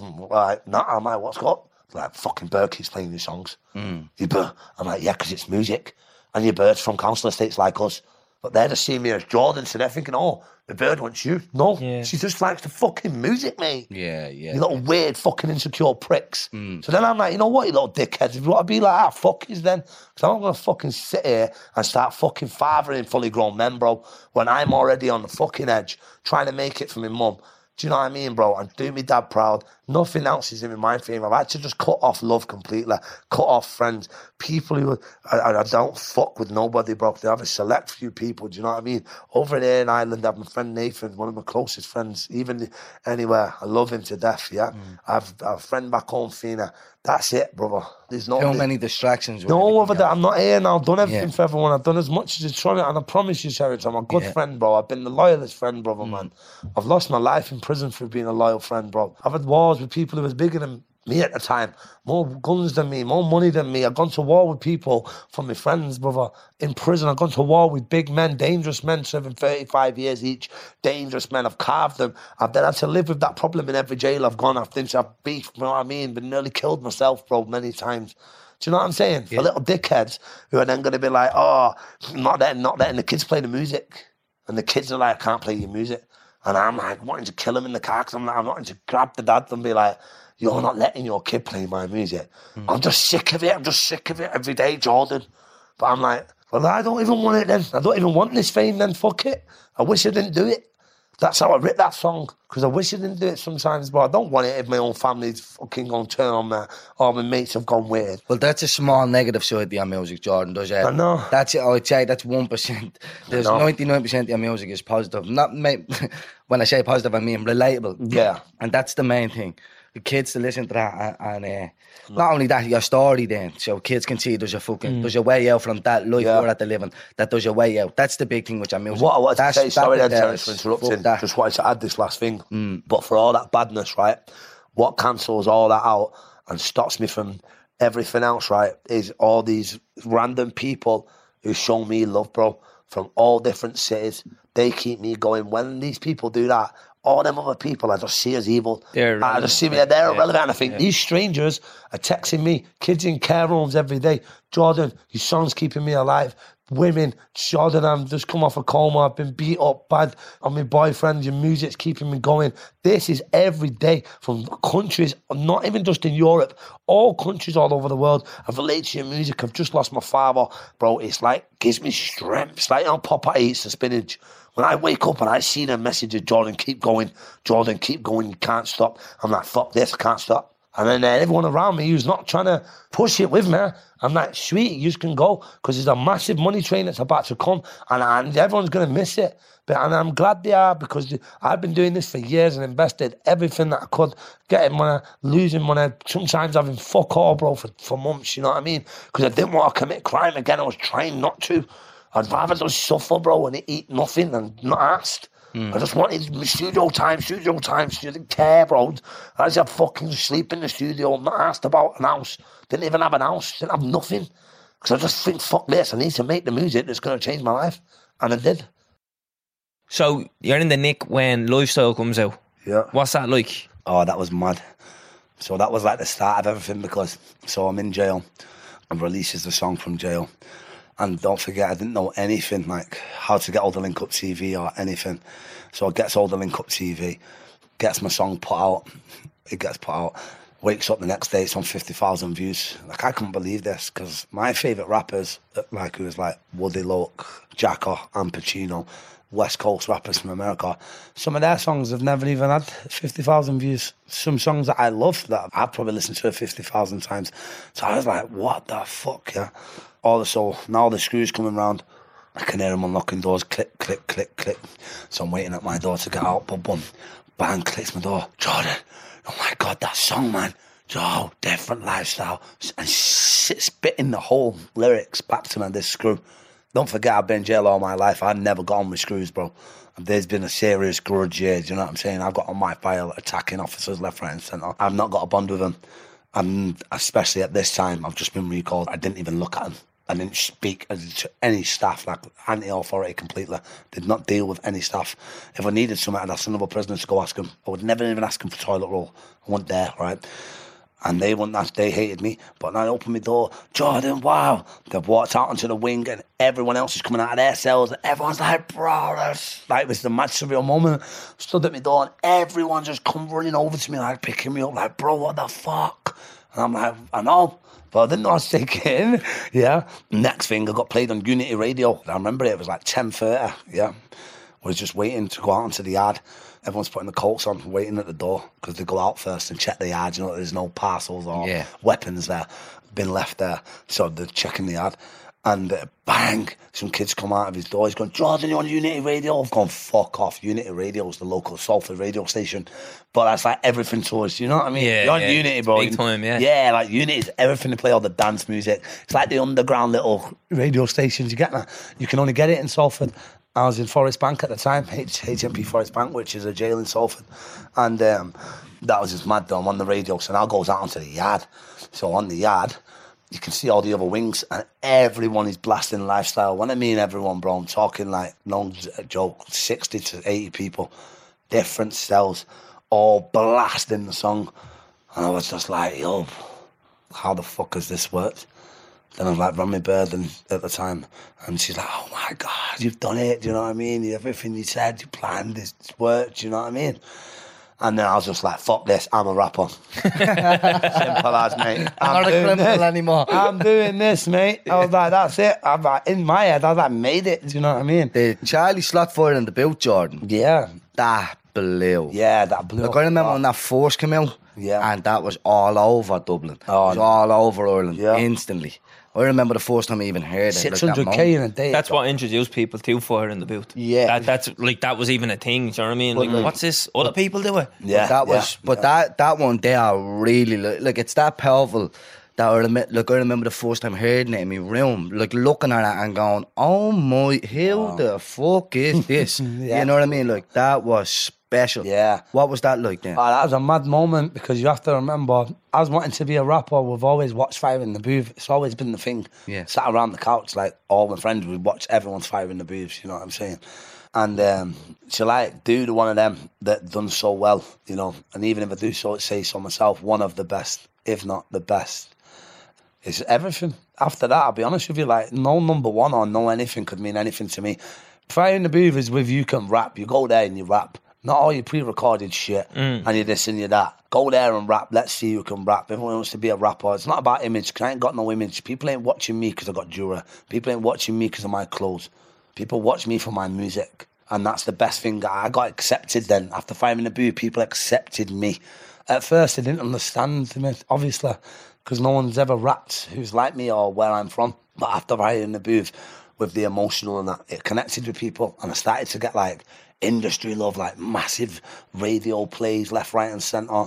mm, right, nah, I'm like, what's up? Like, fucking Bird keeps playing new songs. Mm. You Bird. I'm like, yeah, because it's music. And your Bird's from council estates like us. But they're just seeing me as Jordan, so they're thinking, oh, the Bird wants you. No, yeah. She just likes the fucking music, mate. Yeah, yeah. You little weird fucking insecure pricks. Mm. So then I'm like, you know what, you little dickheads, if you want to be like that, fuck yous then. Because I'm not going to fucking sit here and start fucking fathering fully grown men, bro, when I'm already on the fucking edge trying to make it for my mum. Do you know what I mean, bro? And do me dad proud. Nothing else is in my favour. I've had to just cut off love completely, cut off friends, people who, and I don't fuck with nobody, bro. They have a select few people, do you know what I mean? Over there in Ireland, I have my friend Nathan, one of my closest friends, even anywhere. I love him to death, yeah? Mm. I've, I've a friend back home, Fina. That's it, brother. There's no many distractions. No, over that. I'm not here now. I've done everything yeah. for everyone. I've done as much as I try, and I promise you, Sherry, I'm a good yeah. friend, bro. I've been the loyalest friend, brother, mm. man. I've lost my life in prison for being a loyal friend, bro. I've had wars with people who was bigger than me at the time, more guns than me, more money than me. I've gone to war with people from my friends, brother. In prison, I've gone to war with big men, dangerous men, serving thirty-five years each. Dangerous men, I've carved them. I've then had to live with that problem in every jail I've gone. I've been to have beef, you know what I mean? But nearly killed myself, bro, many times. Do you know what I'm saying? Yeah. For little dickheads who are then going to be like, oh, not letting, not letting the kids play the music. And the kids are like, I can't play your music. And I'm like, wanting to kill him in the car, because I'm like, I'm wanting to grab the dad and be like, you're not letting your kid play my music. Mm. I'm just sick of it. I'm just sick of it every day, Jordan. But I'm like, Well, I don't even want it then. I don't even want this fame then, fuck it. I wish I didn't do it. That's how I wrote that song, because I wish I didn't do it sometimes, but I don't want it if my own family's fucking gone turn on me or my mates have gone weird. Well, that's a small negative side of your music, Jordan, does it? I know. That's it, I would say that's one percent. There's ninety-nine percent of your music is positive. Not mate, when I say positive, I mean relatable. Yeah. And that's the main thing. The kids to listen to that, and, and uh, not only that, your story then, so kids can see there's a fucking, mm. there's a way out from that life yeah. we're at the living, that there's a way out. That's the big thing with your music. What I wanted That's, to say, sorry then, Terence, for interrupting, just wanted to add this last thing, mm. but for all that badness, right, what cancels all that out and stops me from everything else, right, is all these random people who show me love, bro, from all different cities. They keep me going. When these people do that, all them other people I just see as evil. They're I just see me, they're yeah, irrelevant. And I think yeah. these strangers are texting me, kids in care homes every day. Jordan, your son's keeping me alive. Women, Jordan, I've just come off a coma. I've been beat up bad on my boyfriend. Your music's keeping me going. This is every day from countries, not even just in Europe, all countries all over the world. I've related to your music. I've just lost my father. Bro, it's like, gives me strength. It's like, you know, Papa eats the spinach. When I wake up and I see the message of Jordan, keep going, Jordan, keep going, you can't stop. I'm like, fuck this, I can't stop. And then uh, everyone around me who's not trying to push it with me, I'm like, sweet, you can go, because there's a massive money train that's about to come, and, and everyone's going to miss it. But, and I'm glad they are, because I've been doing this for years and invested everything that I could, getting money, losing money, sometimes having fuck all, bro, for, for months, you know what I mean? Because I didn't want to commit crime again, I was trying not to. I'd rather just suffer, bro, and eat nothing and not asked. Mm. I just wanted studio time, studio time, studio care, bro. I just had fucking sleep in the studio, not asked about an house. Didn't even have an house, didn't have nothing. Because I just think, fuck this, I need to make the music that's going to change my life. And I did. So, you're in the nick when Lifestyle comes out. Yeah. What's that like? Oh, that was mad. So that was like the start of everything, because, so I'm in jail, and releases the song from jail. And don't forget, I didn't know anything, like how to get all the Link Up T V or anything. So it gets all the Link Up T V, gets my song put out, it gets put out, wakes up the next day, it's on fifty thousand views. Like, I couldn't believe this, because my favourite rappers, like who was like Woody Loke, Jacko, and Pacino, West Coast rappers from America, some of their songs have never even had fifty thousand views. Some songs that I love that I've probably listened to fifty thousand times. So I was like, what the fuck, yeah? All the so now the screws coming round, I can hear them unlocking doors, click, click, click, click. So I'm waiting at my door to get out, but boom, bang, clicks my door. Jordan, oh my God, that song, man. Joe, different lifestyle. And spitting the whole lyrics back to me, this screw. Don't forget, I've been in jail all my life. I've never got on with screws, bro. There's been a serious grudge here, do you know what I'm saying? I've got on my file attacking officers left, right and centre. I've not got a bond with them. And especially at this time, I've just been recalled. I didn't even look at them. I didn't speak to any staff, like anti-authority completely. Did not deal with any staff. If I needed something, I'd ask another prisoner to go ask him. I would never even ask him for toilet roll. I wasn't there, right? And they wouldn't ask, they hated me. But then I opened my door, Jordan, wow. They've walked out onto the wing and everyone else is coming out of their cells. And everyone's like, bro, that's... Like, it was the mad surreal moment. Stood at my door and everyone just come running over to me, like, picking me up, like, bro, what the fuck? And I'm like, I know. But I didn't know I was taking, yeah. Next thing, I got played on Unity Radio. I remember it, it was like ten thirty, yeah. I was just waiting to go out onto the yard. Everyone's putting the coats on, waiting at the door, because they go out first and check the yard. You know, there's no parcels or yeah. weapons there, been left there. So they're checking the yard. And uh, bang, some kids come out of his door. He's going, Jordan, you on Unity Radio? I've gone, fuck off. Unity Radio is the local Salford radio station. But that's like everything to us, you know what I mean? Yeah, you're on yeah. Unity, bro. Big time, yeah. Yeah, like Unity is everything. They play all the dance music. It's like the underground little radio stations. You get that? You can only get it in Salford. I was in Forest Bank at the time, H HMP Forest Bank, which is a jail in Salford. And um, that was just mad, though. I'm on the radio, so now it goes out onto the yard. So on the yard, you can see all the other wings, and everyone is blasting Lifestyle. When I mean everyone, bro, I'm talking like, no joke, sixty to eighty people, different cells, all blasting the song. And I was just like, yo, how the fuck has this worked? Then I was like, Rami Bird and, at the time, and she's like, oh my God, you've done it, do you know what I mean? Everything you said, you planned, it's worked, do you know what I mean? And then I was just like, fuck this, I'm a rapper. Simple as, mate. I'm, I'm not a criminal anymore. I'm doing this, mate. I was like, that's it. I'm like, in my head, I was like, made it. Do you know what I mean? The Charlie Sloth Fire in the Booth, Jordan. Yeah. That blew. Yeah, that blew. Look, I remember oh. when that first came out. Yeah. And that was all over Dublin. Oh, it was all over Ireland, yeah. instantly. I remember the first time I even heard it. six hundred K in a day. That's what introduced people to Fire in the Booth. Yeah. That, that's like, that was even a thing, do you know what I mean? Like, like, what's this? Other people do it? Yeah. That was, yeah, but yeah. that that one, they are really, like, like it's that powerful that I remember, like, I remember the first time hearing it in my room, like, looking at it and going, oh my, who wow. the fuck is this? yeah. You know what I mean? Like, that was special. Yeah. What was that like then? Oh, that was a mad moment, because you have to remember, I was wanting to be a rapper. We've always watched Fire in the Booth. It's always been the thing. Yeah. Sat around the couch, like all my friends, we watch everyone's Fire in the Booth, you know what I'm saying? And um, to like do the one of them that done so well, you know, and even if I do so, say so myself, one of the best, if not the best. It's everything. After that, I'll be honest with you, like no number one or no anything could mean anything to me. Fire in the Booth is with you can rap. You go there and you rap. Not all your pre-recorded shit mm. and you're this and you're that. Go there and rap. Let's see who can rap. Everyone wants to be a rapper. It's not about image, because I ain't got no image. People ain't watching me because I got Jura. People ain't watching me because of my clothes. People watch me for my music. And that's the best thing. I got accepted then. After Fire in the Booth, people accepted me. At first, they didn't understand me, obviously, because no one's ever rapped who's like me or where I'm from. But after Fire in the Booth, with the emotional and that, it connected with people. And I started to get like industry love, like massive radio plays left, right and centre,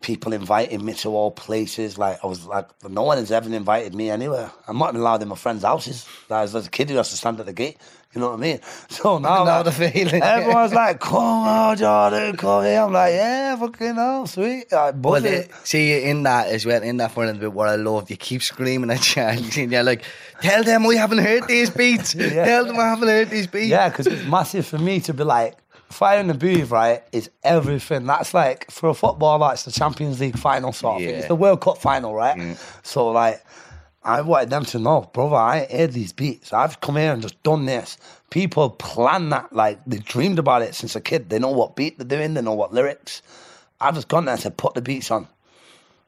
people inviting me to all places. Like I was like, no one has ever invited me anywhere. I'm not even allowed in my friends' houses. Like, there's a kid who has to stand at the gate, you know what I mean? So now like, the feeling. Everyone's like, come on Jordan, come here. I'm like, yeah, fucking hell, sweet. Like, well, it, see, in that as well, in that front bit, what I love, you keep screaming at Charlie and you're like, tell them we haven't heard these beats. yeah. Tell them I haven't heard these beats. Yeah, because it's massive for me to be like, Fire in the Booth, right, is everything. That's like, for a footballer, it's the Champions League final sort of yeah. thing. It's the World Cup final, right? Mm. So, like, I wanted them to know, brother, I ain't heard these beats. I've come here and just done this. People plan that, like, they dreamed about it since a kid. They know what beat they're doing, they know what lyrics. I've just gone there and said, put the beats on.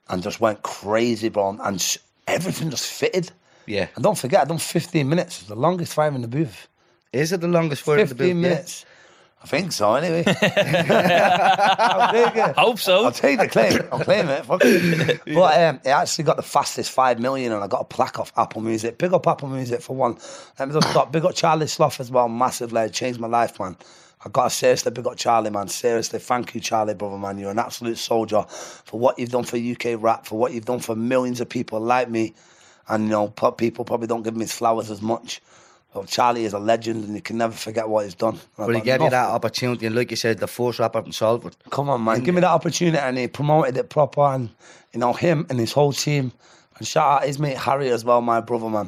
And just went crazy, bro. And everything just fitted. Yeah. And don't forget, I've done fifteen minutes. It's the longest Fire in the Booth. Is it the longest Fire in the Booth? fifteen minutes. Yeah. I think so, anyway. I'll take it. Hope so. I'll take the claim. I'll claim it. Fuck it. Yeah. But um, it actually got the fastest five million, and I got a plaque off Apple Music. Big up Apple Music for one. Um, got, big up Charlie Sloth as well, massively. It changed my life, man. I got to seriously big up Charlie, man. Seriously, thank you, Charlie, brother, man. You're an absolute soldier for what you've done for U K rap, for what you've done for millions of people like me. And, you know, people probably don't give me flowers as much. Well, Charlie is a legend and you can never forget what he's done. But well, he gave you that opportunity, and like you said, the first rapper from Salford. Come on, man. Yeah. Give me that opportunity, and he promoted it proper, and, you know, him and his whole team. And shout out his mate Harry as well, my brother, man.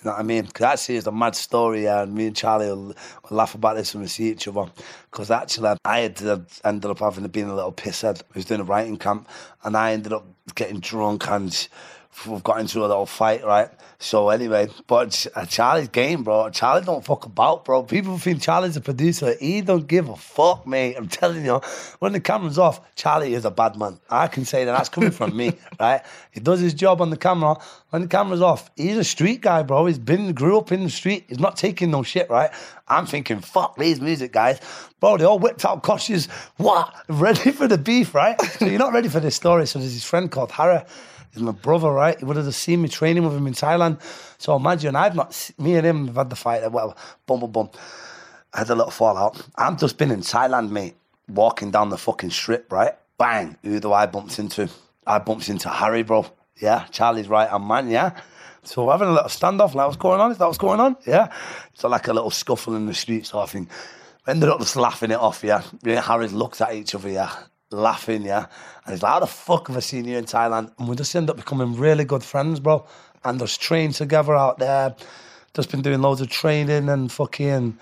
You know what I mean? Because actually it's a mad story, yeah, and me and Charlie will, will laugh about this when we see each other. Because actually I had ended up having been a little pisshead. I was doing a writing camp and I ended up getting drunk and we've got into a little fight, right? So anyway, but Charlie's game, bro. Charlie don't fuck about, bro. People think Charlie's a producer. He don't give a fuck, mate. I'm telling you, when the camera's off, Charlie is a bad man. I can say that. That's coming from me, right? He does his job on the camera. When the camera's off, he's a street guy, bro. He's been, grew up in the street. He's not taking no shit, right? I'm thinking, fuck these music guys. Bro, they all whipped out koshes. What? Ready for the beef, right? So you're not ready for this story. So there's his friend called Harry. He's my brother, right? He would have seen me training with him in Thailand. So imagine, I've not, me and him have had the fight, whatever, bum, bum, bum. I had a little fallout. I've just been in Thailand, mate, walking down the fucking strip, right? Bang, who do I bumps into? I bumps into Harry, bro. Yeah, Charlie's right-hand man, yeah? So we're having a little standoff, like, what's going on? Is that what's going on? Yeah? So like a little scuffle in the street sort of thing. We ended up just laughing it off, yeah? Me and Harry's looked at each other, yeah? Laughing, yeah, and he's like, how the fuck have I seen you in Thailand? And we just end up becoming really good friends, bro, and just trained together out there, just been doing loads of training and fucking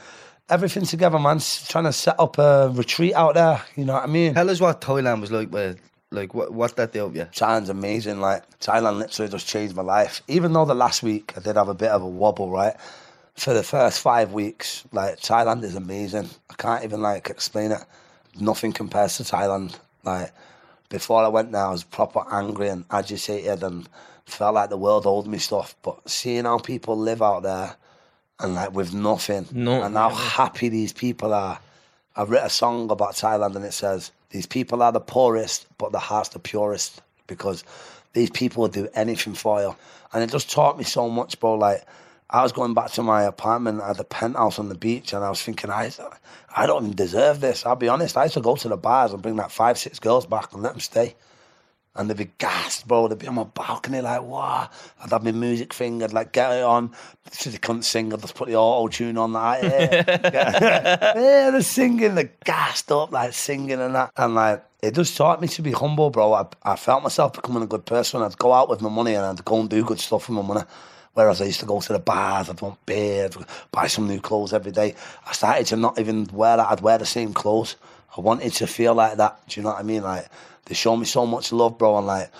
everything together, man, trying to set up a retreat out there, you know what I mean? Tell us what Thailand was like, with like, what, what's that deal with you? Thailand's amazing, like, Thailand literally just changed my life, even though the last week I did have a bit of a wobble, right? For the first five weeks, like, Thailand is amazing. I can't even, like, explain it. Nothing compares to Thailand. Like, before I went there, I was proper angry and agitated and felt like the world owed me stuff. But seeing how people live out there and, like, with nothing, no, and how happy these people are. I've written a song about Thailand and it says, these people are the poorest, but their heart's the purest, because these people will do anything for you. And it just taught me so much, bro. Like, I was going back to my apartment at the penthouse on the beach and I was thinking, I, I don't even deserve this. I'll be honest, I used to go to the bars and bring like five, six girls back and let them stay. And they'd be gassed, bro. They'd be on my balcony like, wow. I'd have my music thing. I'd like, get it on. Since they couldn't sing, I'd just put the auto-tune on. Like, yeah. Yeah, they're singing. They're gassed up, like, singing and that. And, like, it just taught me to be humble, bro. I, I felt myself becoming a good person. I'd go out with my money and I'd go and do good stuff with my money. Whereas I used to go to the bars, I'd want beer, I'd buy some new clothes every day. I started to not even wear that. I'd wear the same clothes. I wanted to feel like that. Do you know what I mean? Like, they show me so much love, bro. And like,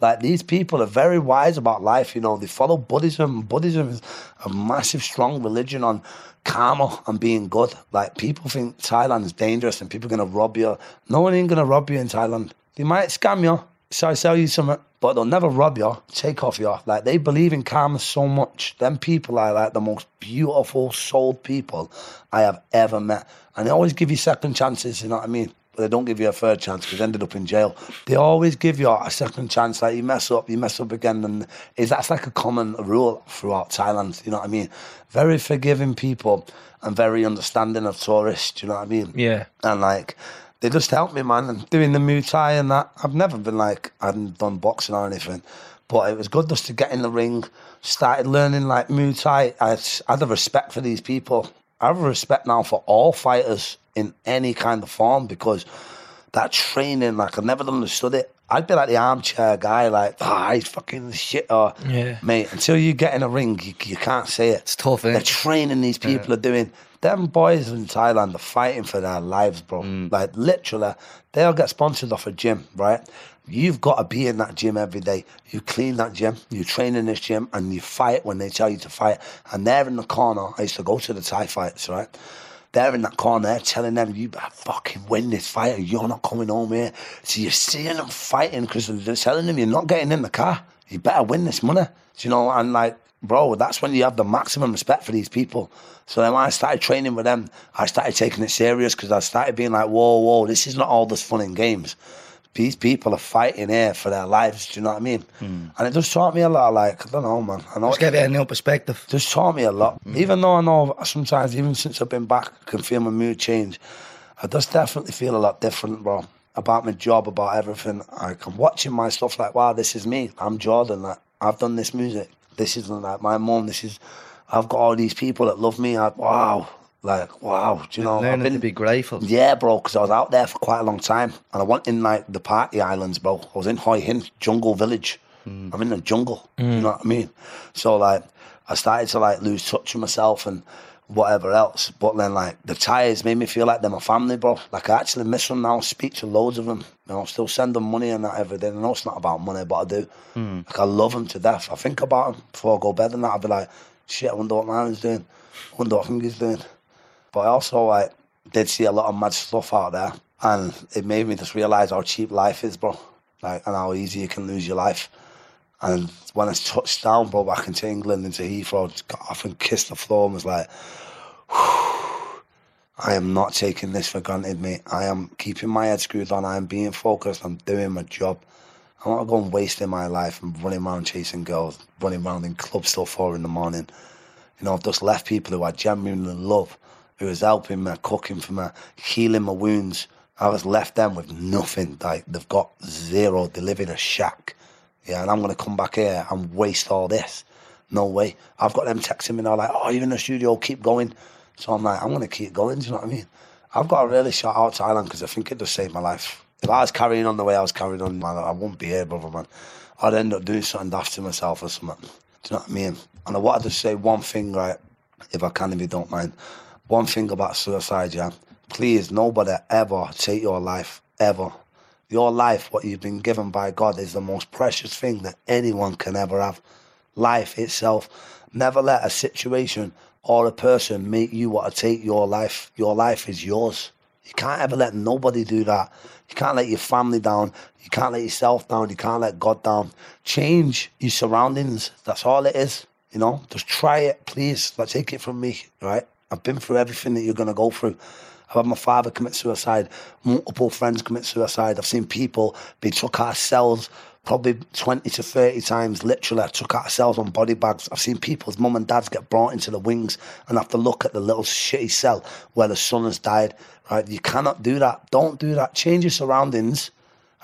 like these people are very wise about life. You know, they follow Buddhism. Buddhism is a massive, strong religion on karma and being good. Like, people think Thailand is dangerous and people are going to rob you. No one ain't going to rob you in Thailand. They might scam you, so I sell you something, but they'll never rob you, take off you. Like, they believe in karma so much. Them people are like the most beautiful souled people I have ever met. And they always give you second chances, you know what I mean? But they don't give you a third chance because they ended up in jail. They always give you a second chance. Like, you mess up, you mess up again. And is that's like a common rule throughout Thailand, you know what I mean? Very forgiving people and very understanding of tourists, you know what I mean? Yeah. And like, they just helped me, man, and doing the Muay Thai and that. I've never been like, I hadn't done boxing or anything, but it was good just to get in the ring, started learning like Muay Thai. I had a respect for these people. I have a respect now for all fighters in any kind of form, because that training, like, I never understood it. I'd be like the armchair guy, like, ah, oh, he's fucking shit, or, yeah. Mate, until you get in a ring, you, you can't say it. It's tough, eh? The training these people yeah. are doing. Them boys in Thailand are fighting for their lives, bro. Mm. Like, literally, they'll get sponsored off a gym, right? You've got to be in that gym every day. You clean that gym, you train in this gym, and you fight when they tell you to fight. And they're in the corner. I used to go to the Thai fights, right? They're in that corner, they're telling them, you better fucking win this fight or you're not coming home here. So you're seeing them fighting because they're telling them, you're not getting in the car. You better win this money. Do you know? And like, bro, that's when you have the maximum respect for these people. So then when I started training with them, I started taking it serious because I started being like, whoa, whoa, this is not all this fun and games. These people are fighting here for their lives, do you know what I mean? Mm. And it just taught me a lot, like, I don't know, man. I know just get it in your perspective. Just taught me a lot. Mm. Even though I know sometimes, even since I've been back, I can feel my mood change. I just definitely feel a lot different, bro, about my job, about everything. Like, I'm watching my stuff like, wow, this is me. I'm Jordan. Like, I've done this music. This isn't like my mum. This is, I've got all these people that love me. I, wow. Like, wow, do you know? Learning I've been to be grateful. Yeah, bro, because I was out there for quite a long time. And I went in, like, the party islands, bro. I was in Hoi Hin, jungle village. Mm. I'm in the jungle, mm. you know what I mean? So, like, I started to, like, lose touch with myself and whatever else. But then, like, the Thais made me feel like they're my family, bro. Like, I actually miss them now. Speak to loads of them. You know, I still send them money and that every day. I know it's not about money, but I do. Mm. Like, I love them to death. I think about them before I go to bed and that. I'll be like, shit, I wonder what Myron's doing. I wonder what Hingy's doing. But I also like, did see a lot of mad stuff out there, and it made me just realise how cheap life is, bro, like, and how easy you can lose your life. And when I touched down, bro, back into England, into Heathrow, just got off and kissed the floor and was like, I am not taking this for granted, mate. I am keeping my head screwed on, I am being focused, I'm doing my job. I'm not going wasting my life and running around chasing girls, running around in clubs till four in the morning. You know, I've just left people who I genuinely love, who was helping me, cooking for me, healing my wounds. I was left them with nothing. Like, they've got zero. They live in a shack. Yeah, and I'm going to come back here and waste all this. No way. I've got them texting me now like, oh, you're in the studio, keep going. So I'm like, I'm going to keep going, do you know what I mean? I've got to really shout out Thailand because I think it just saved my life. If I was carrying on the way I was carrying on, man, I wouldn't be here, brother, man. I'd end up doing something daft to myself or something. Do you know what I mean? And I wanted to say one thing, right, if I can, if you don't mind. One thing about suicide, yeah. Please, nobody ever take your life, ever. Your life, what you've been given by God, is the most precious thing that anyone can ever have. Life itself. Never let a situation or a person make you want to take your life. Your life is yours. You can't ever let nobody do that. You can't let your family down. You can't let yourself down. You can't let God down. Change your surroundings. That's all it is, you know. Just try it, please. Like, take it from me, right? I've been through everything that you're going to go through. I've had my father commit suicide, multiple friends commit suicide. I've seen people be took out of cells probably twenty to thirty times, literally. I took out of cells on body bags. I've seen people's mum and dads get brought into the wings and have to look at the little shitty cell where the son has died. Right? You cannot do that. Don't do that. Change your surroundings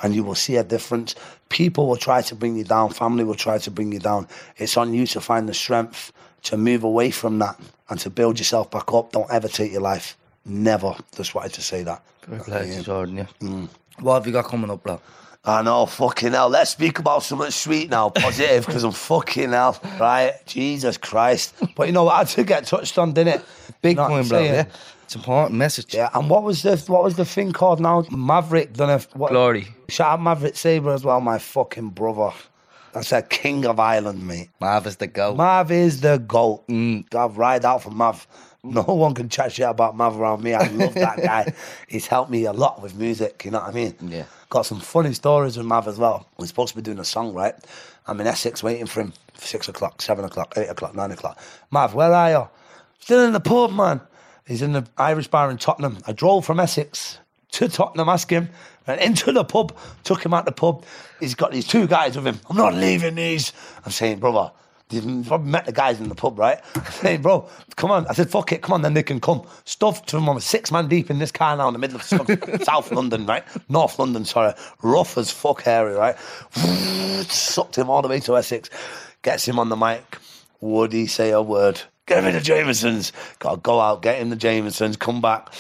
and you will see a difference. People will try to bring you down. Family will try to bring you down. It's on you to find the strength to move away from that and to build yourself back up. Don't ever take your life. Never. Just wanted to say that. Very pleasure, Jordan, yeah. Mm. What have you got coming up, bro? I know, fucking hell. Let's speak about something sweet now, positive, because I'm fucking hell, right? Jesus Christ. But you know what? I did get touched on, didn't it? Big point, bro, yeah. It's an important message. Yeah, and what was the what was the thing called now? Maverick, don't know if, what, Glory. Shout out Maverick Sabre as well, my fucking brother. That's a king of Ireland, mate. Mav is the GOAT. Mav is the GOAT. Mm. I've ride out for Mav. No one can chat shit about Mav around me. I love that guy. He's helped me a lot with music, you know what I mean? Yeah. Got some funny stories with Mav as well. We're supposed to be doing a song, right? I'm in Essex waiting for him. Six o'clock, seven o'clock, eight o'clock, nine o'clock. Mav, where are you? Still in the pub, man. He's in the Irish bar in Tottenham. I drove from Essex to Tottenham, asked him, and into the pub, took him out the pub. He's got these two guys with him. I'm not leaving these. I'm saying, brother, you've probably met the guys in the pub, right? Hey, bro, come on. I said, fuck it, come on, then they can come. Stuffed to them, I'm six man deep in this car now in the middle of South London, right? North London, sorry. Rough as fuck, Harry, right? Sucked him all the way to Essex. Gets him on the mic. Would he say a word? Get him the Jamesons. Got to go out, get him the Jamesons, come back.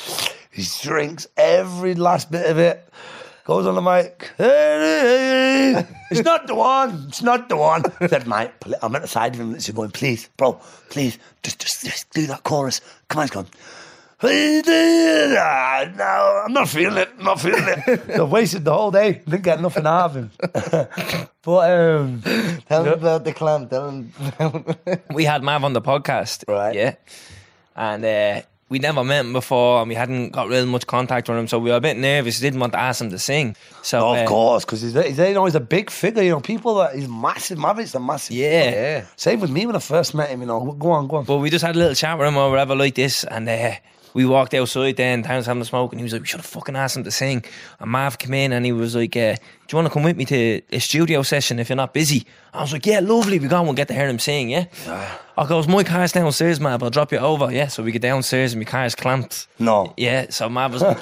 He drinks every last bit of it. Goes on the mic. Hey, hey, hey. It's not the one. It's not the one. I said, mate, I'm at the side of him. He's going, please, bro, please, just, just, just do that chorus. Come on, he's gone. No, I'm not feeling it. I'm not feeling it. So I've wasted the whole day. Didn't get nothing out of him. But um, tell him about the clam. Tell him. We had Mav on the podcast, right? Yeah, and. Uh, We never met him before and we hadn't got really much contact with him, so we were a bit nervous. We didn't want to ask him to sing. So no, Of uh, course, because he's, he's, you know, he's a big figure. You know, people, that he's massive. Maverick's a massive yeah. figure. Yeah. Same with me when I first met him, you know. Go on, go on. But we just had a little chat with him or whatever like this, and uh, we walked outside then, Towns having a smoke, and he was like, we should have fucking asked him to sing. And Mav came in and he was like, uh, do you want to come with me to a studio session if you're not busy? I was like, yeah, lovely. We go and get to hear him sing, yeah? Yeah. I goes, my car's downstairs, Mav, I'll drop you over. Yeah, so we get downstairs and my car's clamped. No. Yeah, so Mav was like,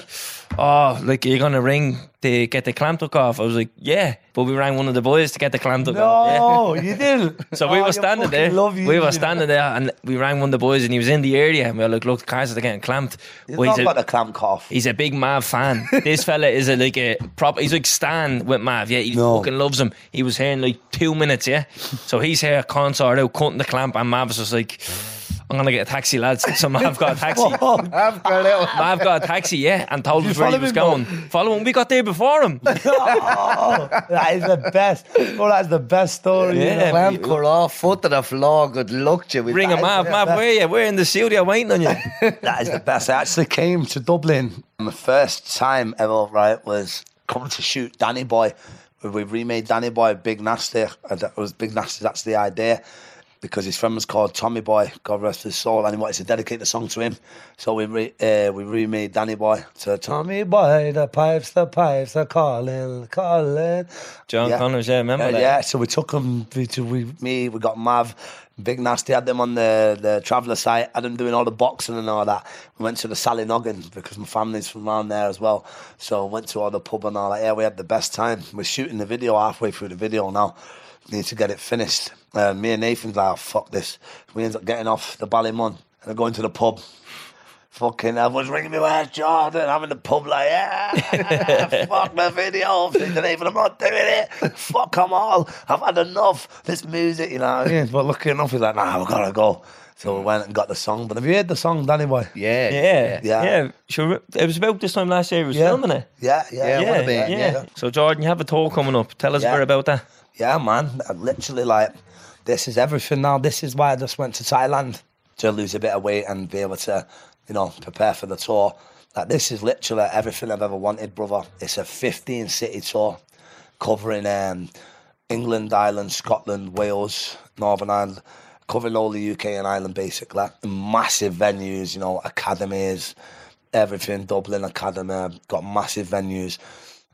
oh, like, are you going to ring to get the clamp took off? I was like, yeah. But we rang one of the boys to get the clamp took no, off. No, yeah. You didn't. So oh, we were standing there. Love you, we were standing there and we rang one of the boys and he was in the area and we were like, look, the cars are getting clamped. He's well, not he's got a, the clamp cut off. He's a big Mav fan. This fella is a, like a prop, he's like Stan with Mav. Yeah, he no. fucking loves him. He was here in like two minutes, yeah. So he's here, concert out, cutting the clamp, and Mav Mav was just like, I'm going to get a taxi, lads. So Mav got a taxi. Mav got a taxi, yeah, and told us where he was going. Follow him. We got there before him. Oh, that is the best. Oh, that's the best story. Yeah, yeah. Mav cut off, foot to the floor. Good luck to you. Ring him, Mav. Mav, where are you? We're in the studio waiting on you. That is the best. I actually came to Dublin. My first time ever, right, was coming to shoot Danny Boy. We remade Danny Boy, Big Nasty. That was Big Nasty. That's the idea. Because his friend was called Tommy Boy, God rest his soul, and he wanted to dedicate the song to him. So we re, uh, we remade Danny Boy to Tommy Boy, the pipes, the pipes are calling, calling. John yeah. Connors, yeah, remember uh, that? Yeah, so we took him, we, to, we, me, we got Mav, Big Nasty, had them on the, the Traveller site, had them doing all the boxing and all that. We went to the Sally Noggins because my family's from around there as well. So went to all the pub and all that. Yeah, we had the best time. We're shooting the video, halfway through the video now. Need to get it finished. Uh, me and Nathan's like, oh, fuck this. We ended up getting off the Ballymun and going to the pub. Fucking everyone's ringing me, where's Jordan? I'm in the pub like, yeah, fuck my video. Nathan, I'm not doing it. Fuck them all. I've had enough. This music, you know what I mean? But lucky enough, he's like, nah, we've got to go. So we went and got the song. But have you heard the song, Danny Boy? Yeah. Yeah. Yeah. yeah. Sure. It was about this time last year. It was yeah. filming it. Yeah. Yeah. Yeah. Yeah. Be, yeah. yeah. yeah. So, Jordan, you have a tour coming up. Tell us yeah. more about that. Yeah, man. I'm literally like, this is everything now. This is why I just went to Thailand to lose a bit of weight and be able to, you know, prepare for the tour. Like, this is literally everything I've ever wanted, brother. It's a fifteen city tour covering um, England, Ireland, Scotland, Wales, Northern Ireland, covering all the U K and Ireland, basically. Massive venues, you know, academies, everything, Dublin Academy, got massive venues.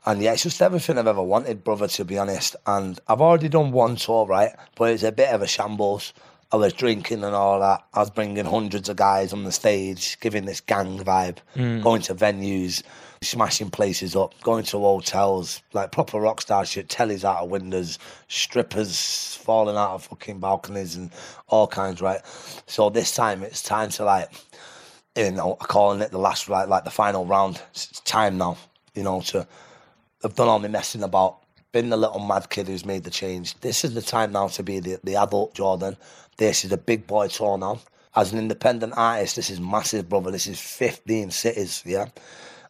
And yeah, it's just everything I've ever wanted, brother, to be honest. And I've already done one tour, right? But it's a bit of a shambles. I was drinking and all that. I was bringing hundreds of guys on the stage, giving this gang vibe, mm. going to venues, smashing places up, going to hotels, like proper rock star shit, tellies out of windows, strippers falling out of fucking balconies and all kinds, right? So this time it's time to, like, you know, I'm calling it the last, like, like the final round. It's time now, you know, to, I've done all my messing about, been the little mad kid who's made the change. This is the time now to be the, the adult Jordan. This is a big boy tour now. As an independent artist, this is massive, brother. This is fifteen cities, yeah?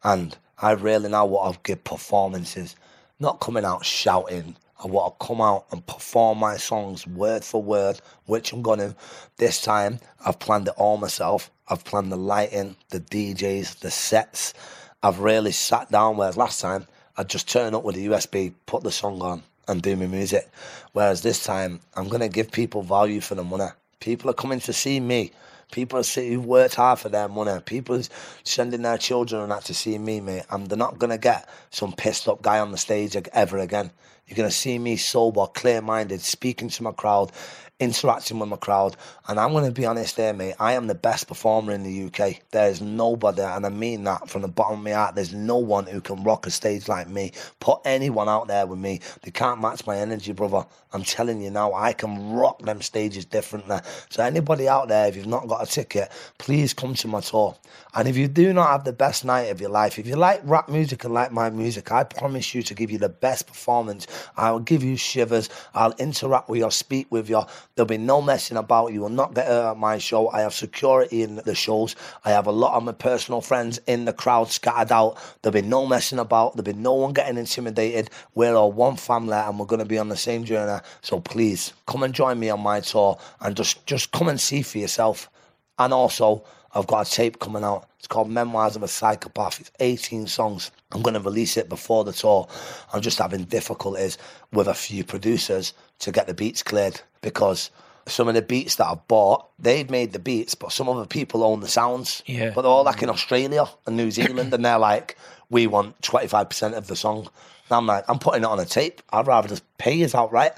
And I really now want to give performances, not coming out shouting. I want to come out and perform my songs word for word, which I'm going to. This time, I've planned it all myself. I've planned the lighting, the D Js, the sets. I've really sat down, whereas last time, I'd just turn up with a U S B, put the song on, and do my music. Whereas this time, I'm going to give people value for their money. People are coming to see me. People who worked hard for their money. People sending their children and that to see me, mate. And they're not going to get some pissed up guy on the stage ever again. You're going to see me sober, clear-minded, speaking to my crowd, interacting with my crowd. And I'm going to be honest there, mate. I am the best performer in the U K. There's nobody, and I mean that from the bottom of my heart, there's no one who can rock a stage like me. Put anyone out there with me. They can't match my energy, brother. I'm telling you now, I can rock them stages differently. So anybody out there, if you've not got a ticket, please come to my tour. And if you do not have the best night of your life, if you like rap music and like my music, I promise you to give you the best performance. I'll give you shivers. I'll interact with you, speak with you. There'll be no messing about. You will not get hurt at my show. I have security in the shows. I have a lot of my personal friends in the crowd scattered out. There'll be no messing about. There'll be no one getting intimidated. We're all one family and we're going to be on the same journey. So please come and join me on my tour and just, just come and see for yourself. And also, I've got a tape coming out. It's called Memoirs of a Psychopath. It's eighteen songs. I'm going to release it before the tour. I'm just having difficulties with a few producers to get the beats cleared because some of the beats that I've bought, they've made the beats, but some other people own the sounds. Yeah. But they're all like in Australia and New Zealand, and they're like, we want twenty-five percent of the song. And I'm like, I'm putting it on a tape. I'd rather just pay us outright.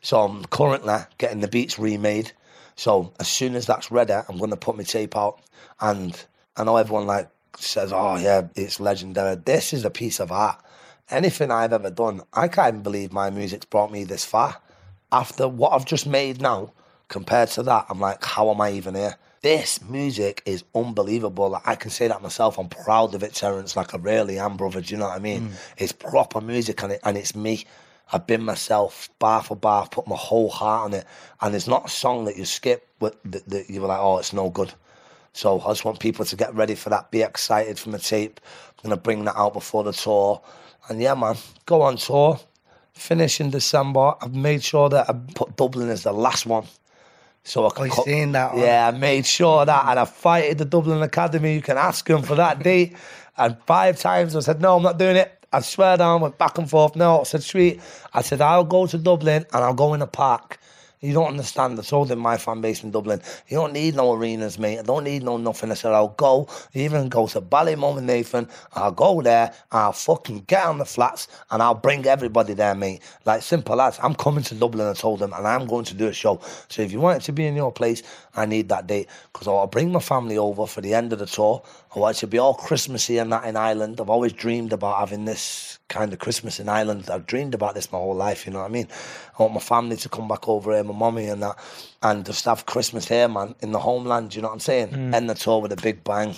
So I'm currently getting the beats remade. So as soon as that's ready, I'm going to put my tape out. And I know everyone like says, oh, yeah, it's legendary. This is a piece of art. Anything I've ever done, I can't even believe my music's brought me this far. After what I've just made now, compared to that, I'm like, how am I even here? This music is unbelievable. Like, I can say that myself. I'm proud of it, Terence. Like, I really am, brother. Do you know what I mean? Mm. It's proper music and, it, and it's me. I've been myself, bar for bar, put my whole heart on it. And it's not a song that you skip, but that, that you were like, oh, it's no good. So I just want people to get ready for that, be excited from the tape. I'm going to bring that out before the tour. And yeah, man, go on tour, finish in December. I've made sure that I put Dublin as the last one. So I can oh, seen that one. Yeah, I made sure that. And I fighted the Dublin Academy. You can ask them for that date. And five times I said, no, I'm not doing it. I swear down, went back and forth. No, I said, sweet. I said, I'll go to Dublin and I'll go in a park. You don't understand. I told him my fan base in Dublin, you don't need no arenas, mate. I don't need no nothing. I said, I'll go, even go to Ballymum with Nathan. I'll go there, I'll fucking get on the flats and I'll bring everybody there, mate. Like, simple as, I'm coming to Dublin, I told him, and I'm going to do a show. So if you want it to be in your place, I need that date because I'll bring my family over for the end of the tour. I want it to be all Christmassy and that in Ireland. I've always dreamed about having this kind of Christmas in Ireland. I've dreamed about this my whole life, you know what I mean? I want my family to come back over here, my mummy and that, and just have Christmas here, man, in the homeland, you know what I'm saying? Mm. End the tour with a big bang.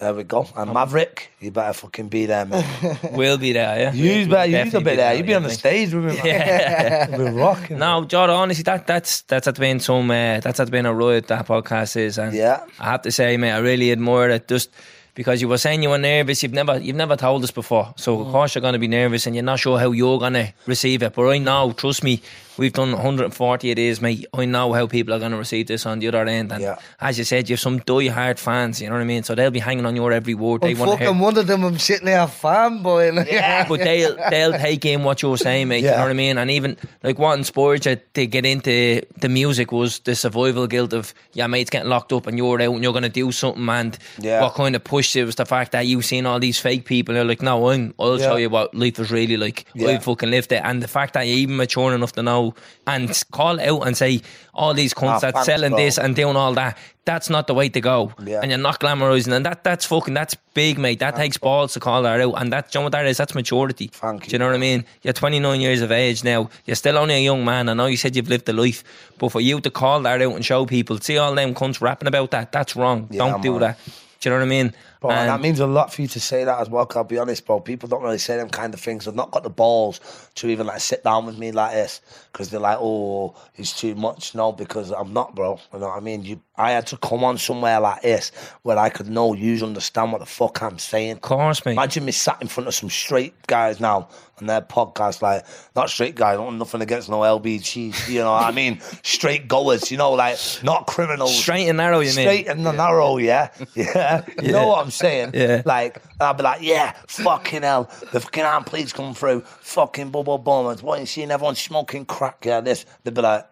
There we go. And Maverick, you better fucking be there, man. We'll be there, yeah. You better, you'll be, be there. there. You'll be on the stage with me, man. Yeah. We'll be rocking. No, Jordan, honestly, that, that's, that's been some, uh, that's been a riot, that podcast is. And yeah. I have to say, mate, I really admire it. Just... because you were saying you were nervous, you've never you've never told us before. So of course you're going to be nervous and you're not sure how you're going to receive it. But I know, trust me, We've done one hundred forty of these, mate. I know how people are going to receive this on the other end. And yeah. as you said, you have some die-hard fans, you know what I mean? So they'll be hanging on your every word. They want to hear. One of them, I'm sitting there a fanboy. Like, yeah, but they'll, they'll take in what you're saying, mate. Yeah. You know what I mean? And even like what inspired you to get into the music was the survival guilt of your mate's getting locked up and you're out and you're going to do something. And yeah. what kind of pushed it was the fact that you've seen all these fake people. They're like, no, I'm, I'll yeah. show you what life is really like. Yeah. I fucking lived it. And the fact that you're even mature enough to know and call out and say all these cunts oh, that's selling bro. this and doing all that, that's not the way to go. Yeah. And you're not glamorising, and that that's fucking that's big, mate. That thanks takes balls to call that out, and that, you know what that is? That's maturity. Thank you. Do you know what I mean? You're twenty-nine years of age now. You're still only a young man. I know you said you've lived the life, but for you to call that out and show people, see all them cunts rapping about that, that's wrong. Yeah, don't man. do that. Do you know what I mean? Bro, and that means a lot for you to say that as well, because I'll be honest, bro, people don't really say them kind of things. They've not got the balls to even like sit down with me like this, because they're like, oh, it's too much. No, because I'm not, bro. You know what I mean? You, I had to come on somewhere like this where I could know you understand what the fuck I'm saying. Of course, mate. Imagine me sat in front of some straight guys now on their podcast, like, not straight guys, I don't have nothing against no L B Gs, you know what I mean? Straight goers, you know, like, not criminals. Straight and narrow, you straight mean? Straight and yeah. narrow, yeah. Yeah. You yeah. know what I'm saying, yeah. like, and I'll be like, yeah, fucking hell, the fucking arm please come through, fucking bubble bombers. What are you seeing? Everyone smoking crack, yeah, this. They'd be like,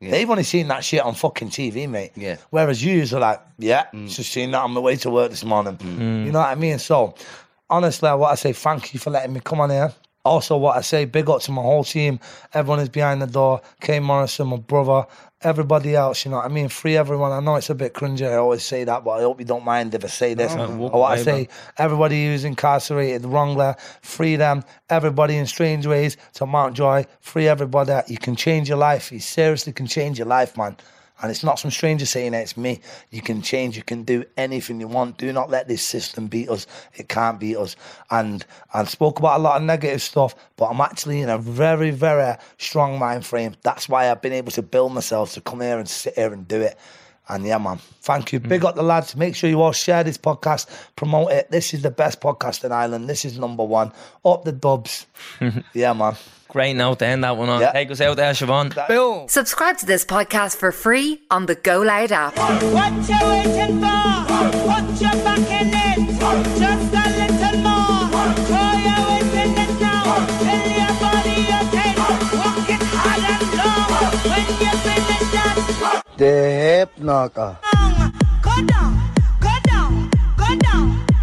yeah. they've only seen that shit on fucking T V, mate. Yeah. Whereas you are like, yeah, mm. just seen that on the way to work this morning. Mm. You know what I mean? So, honestly, I want to say thank you for letting me come on here. Also, what I say, big up to my whole team, everyone who's behind the door, Kane Morrison, my brother, everybody else, you know what I mean? Free everyone. I know it's a bit cringy, I always say that, but I hope you don't mind if I say this. No, no, I want to say, everybody who's incarcerated wrongly, free them. Everybody in strange ways to Mount Joy, free everybody. You can change your life. You seriously can change your life, man. And it's not some stranger saying it, it's me. You can change, you can do anything you want. Do not let this system beat us. It can't beat us. And I spoke about a lot of negative stuff, but I'm actually in a very, very strong mind frame. That's why I've been able to build myself to come here and sit here and do it. And yeah, man, thank you. Mm. Big up the lads. Make sure you all share this podcast, promote it. This is the best podcast in Ireland. This is number one. Up the dubs. Yeah, man. Great note to end that one on. Yeah. Take us out there, Siobhan. Boom. Subscribe to this podcast for free on the Go Loud app. What you waiting for? Put your back in it. Just a little more. Throw your weight in it now. Fill your body up in. Walk it hard and long. When you finish that. The hip knocker. Go down, go down, go down, go down.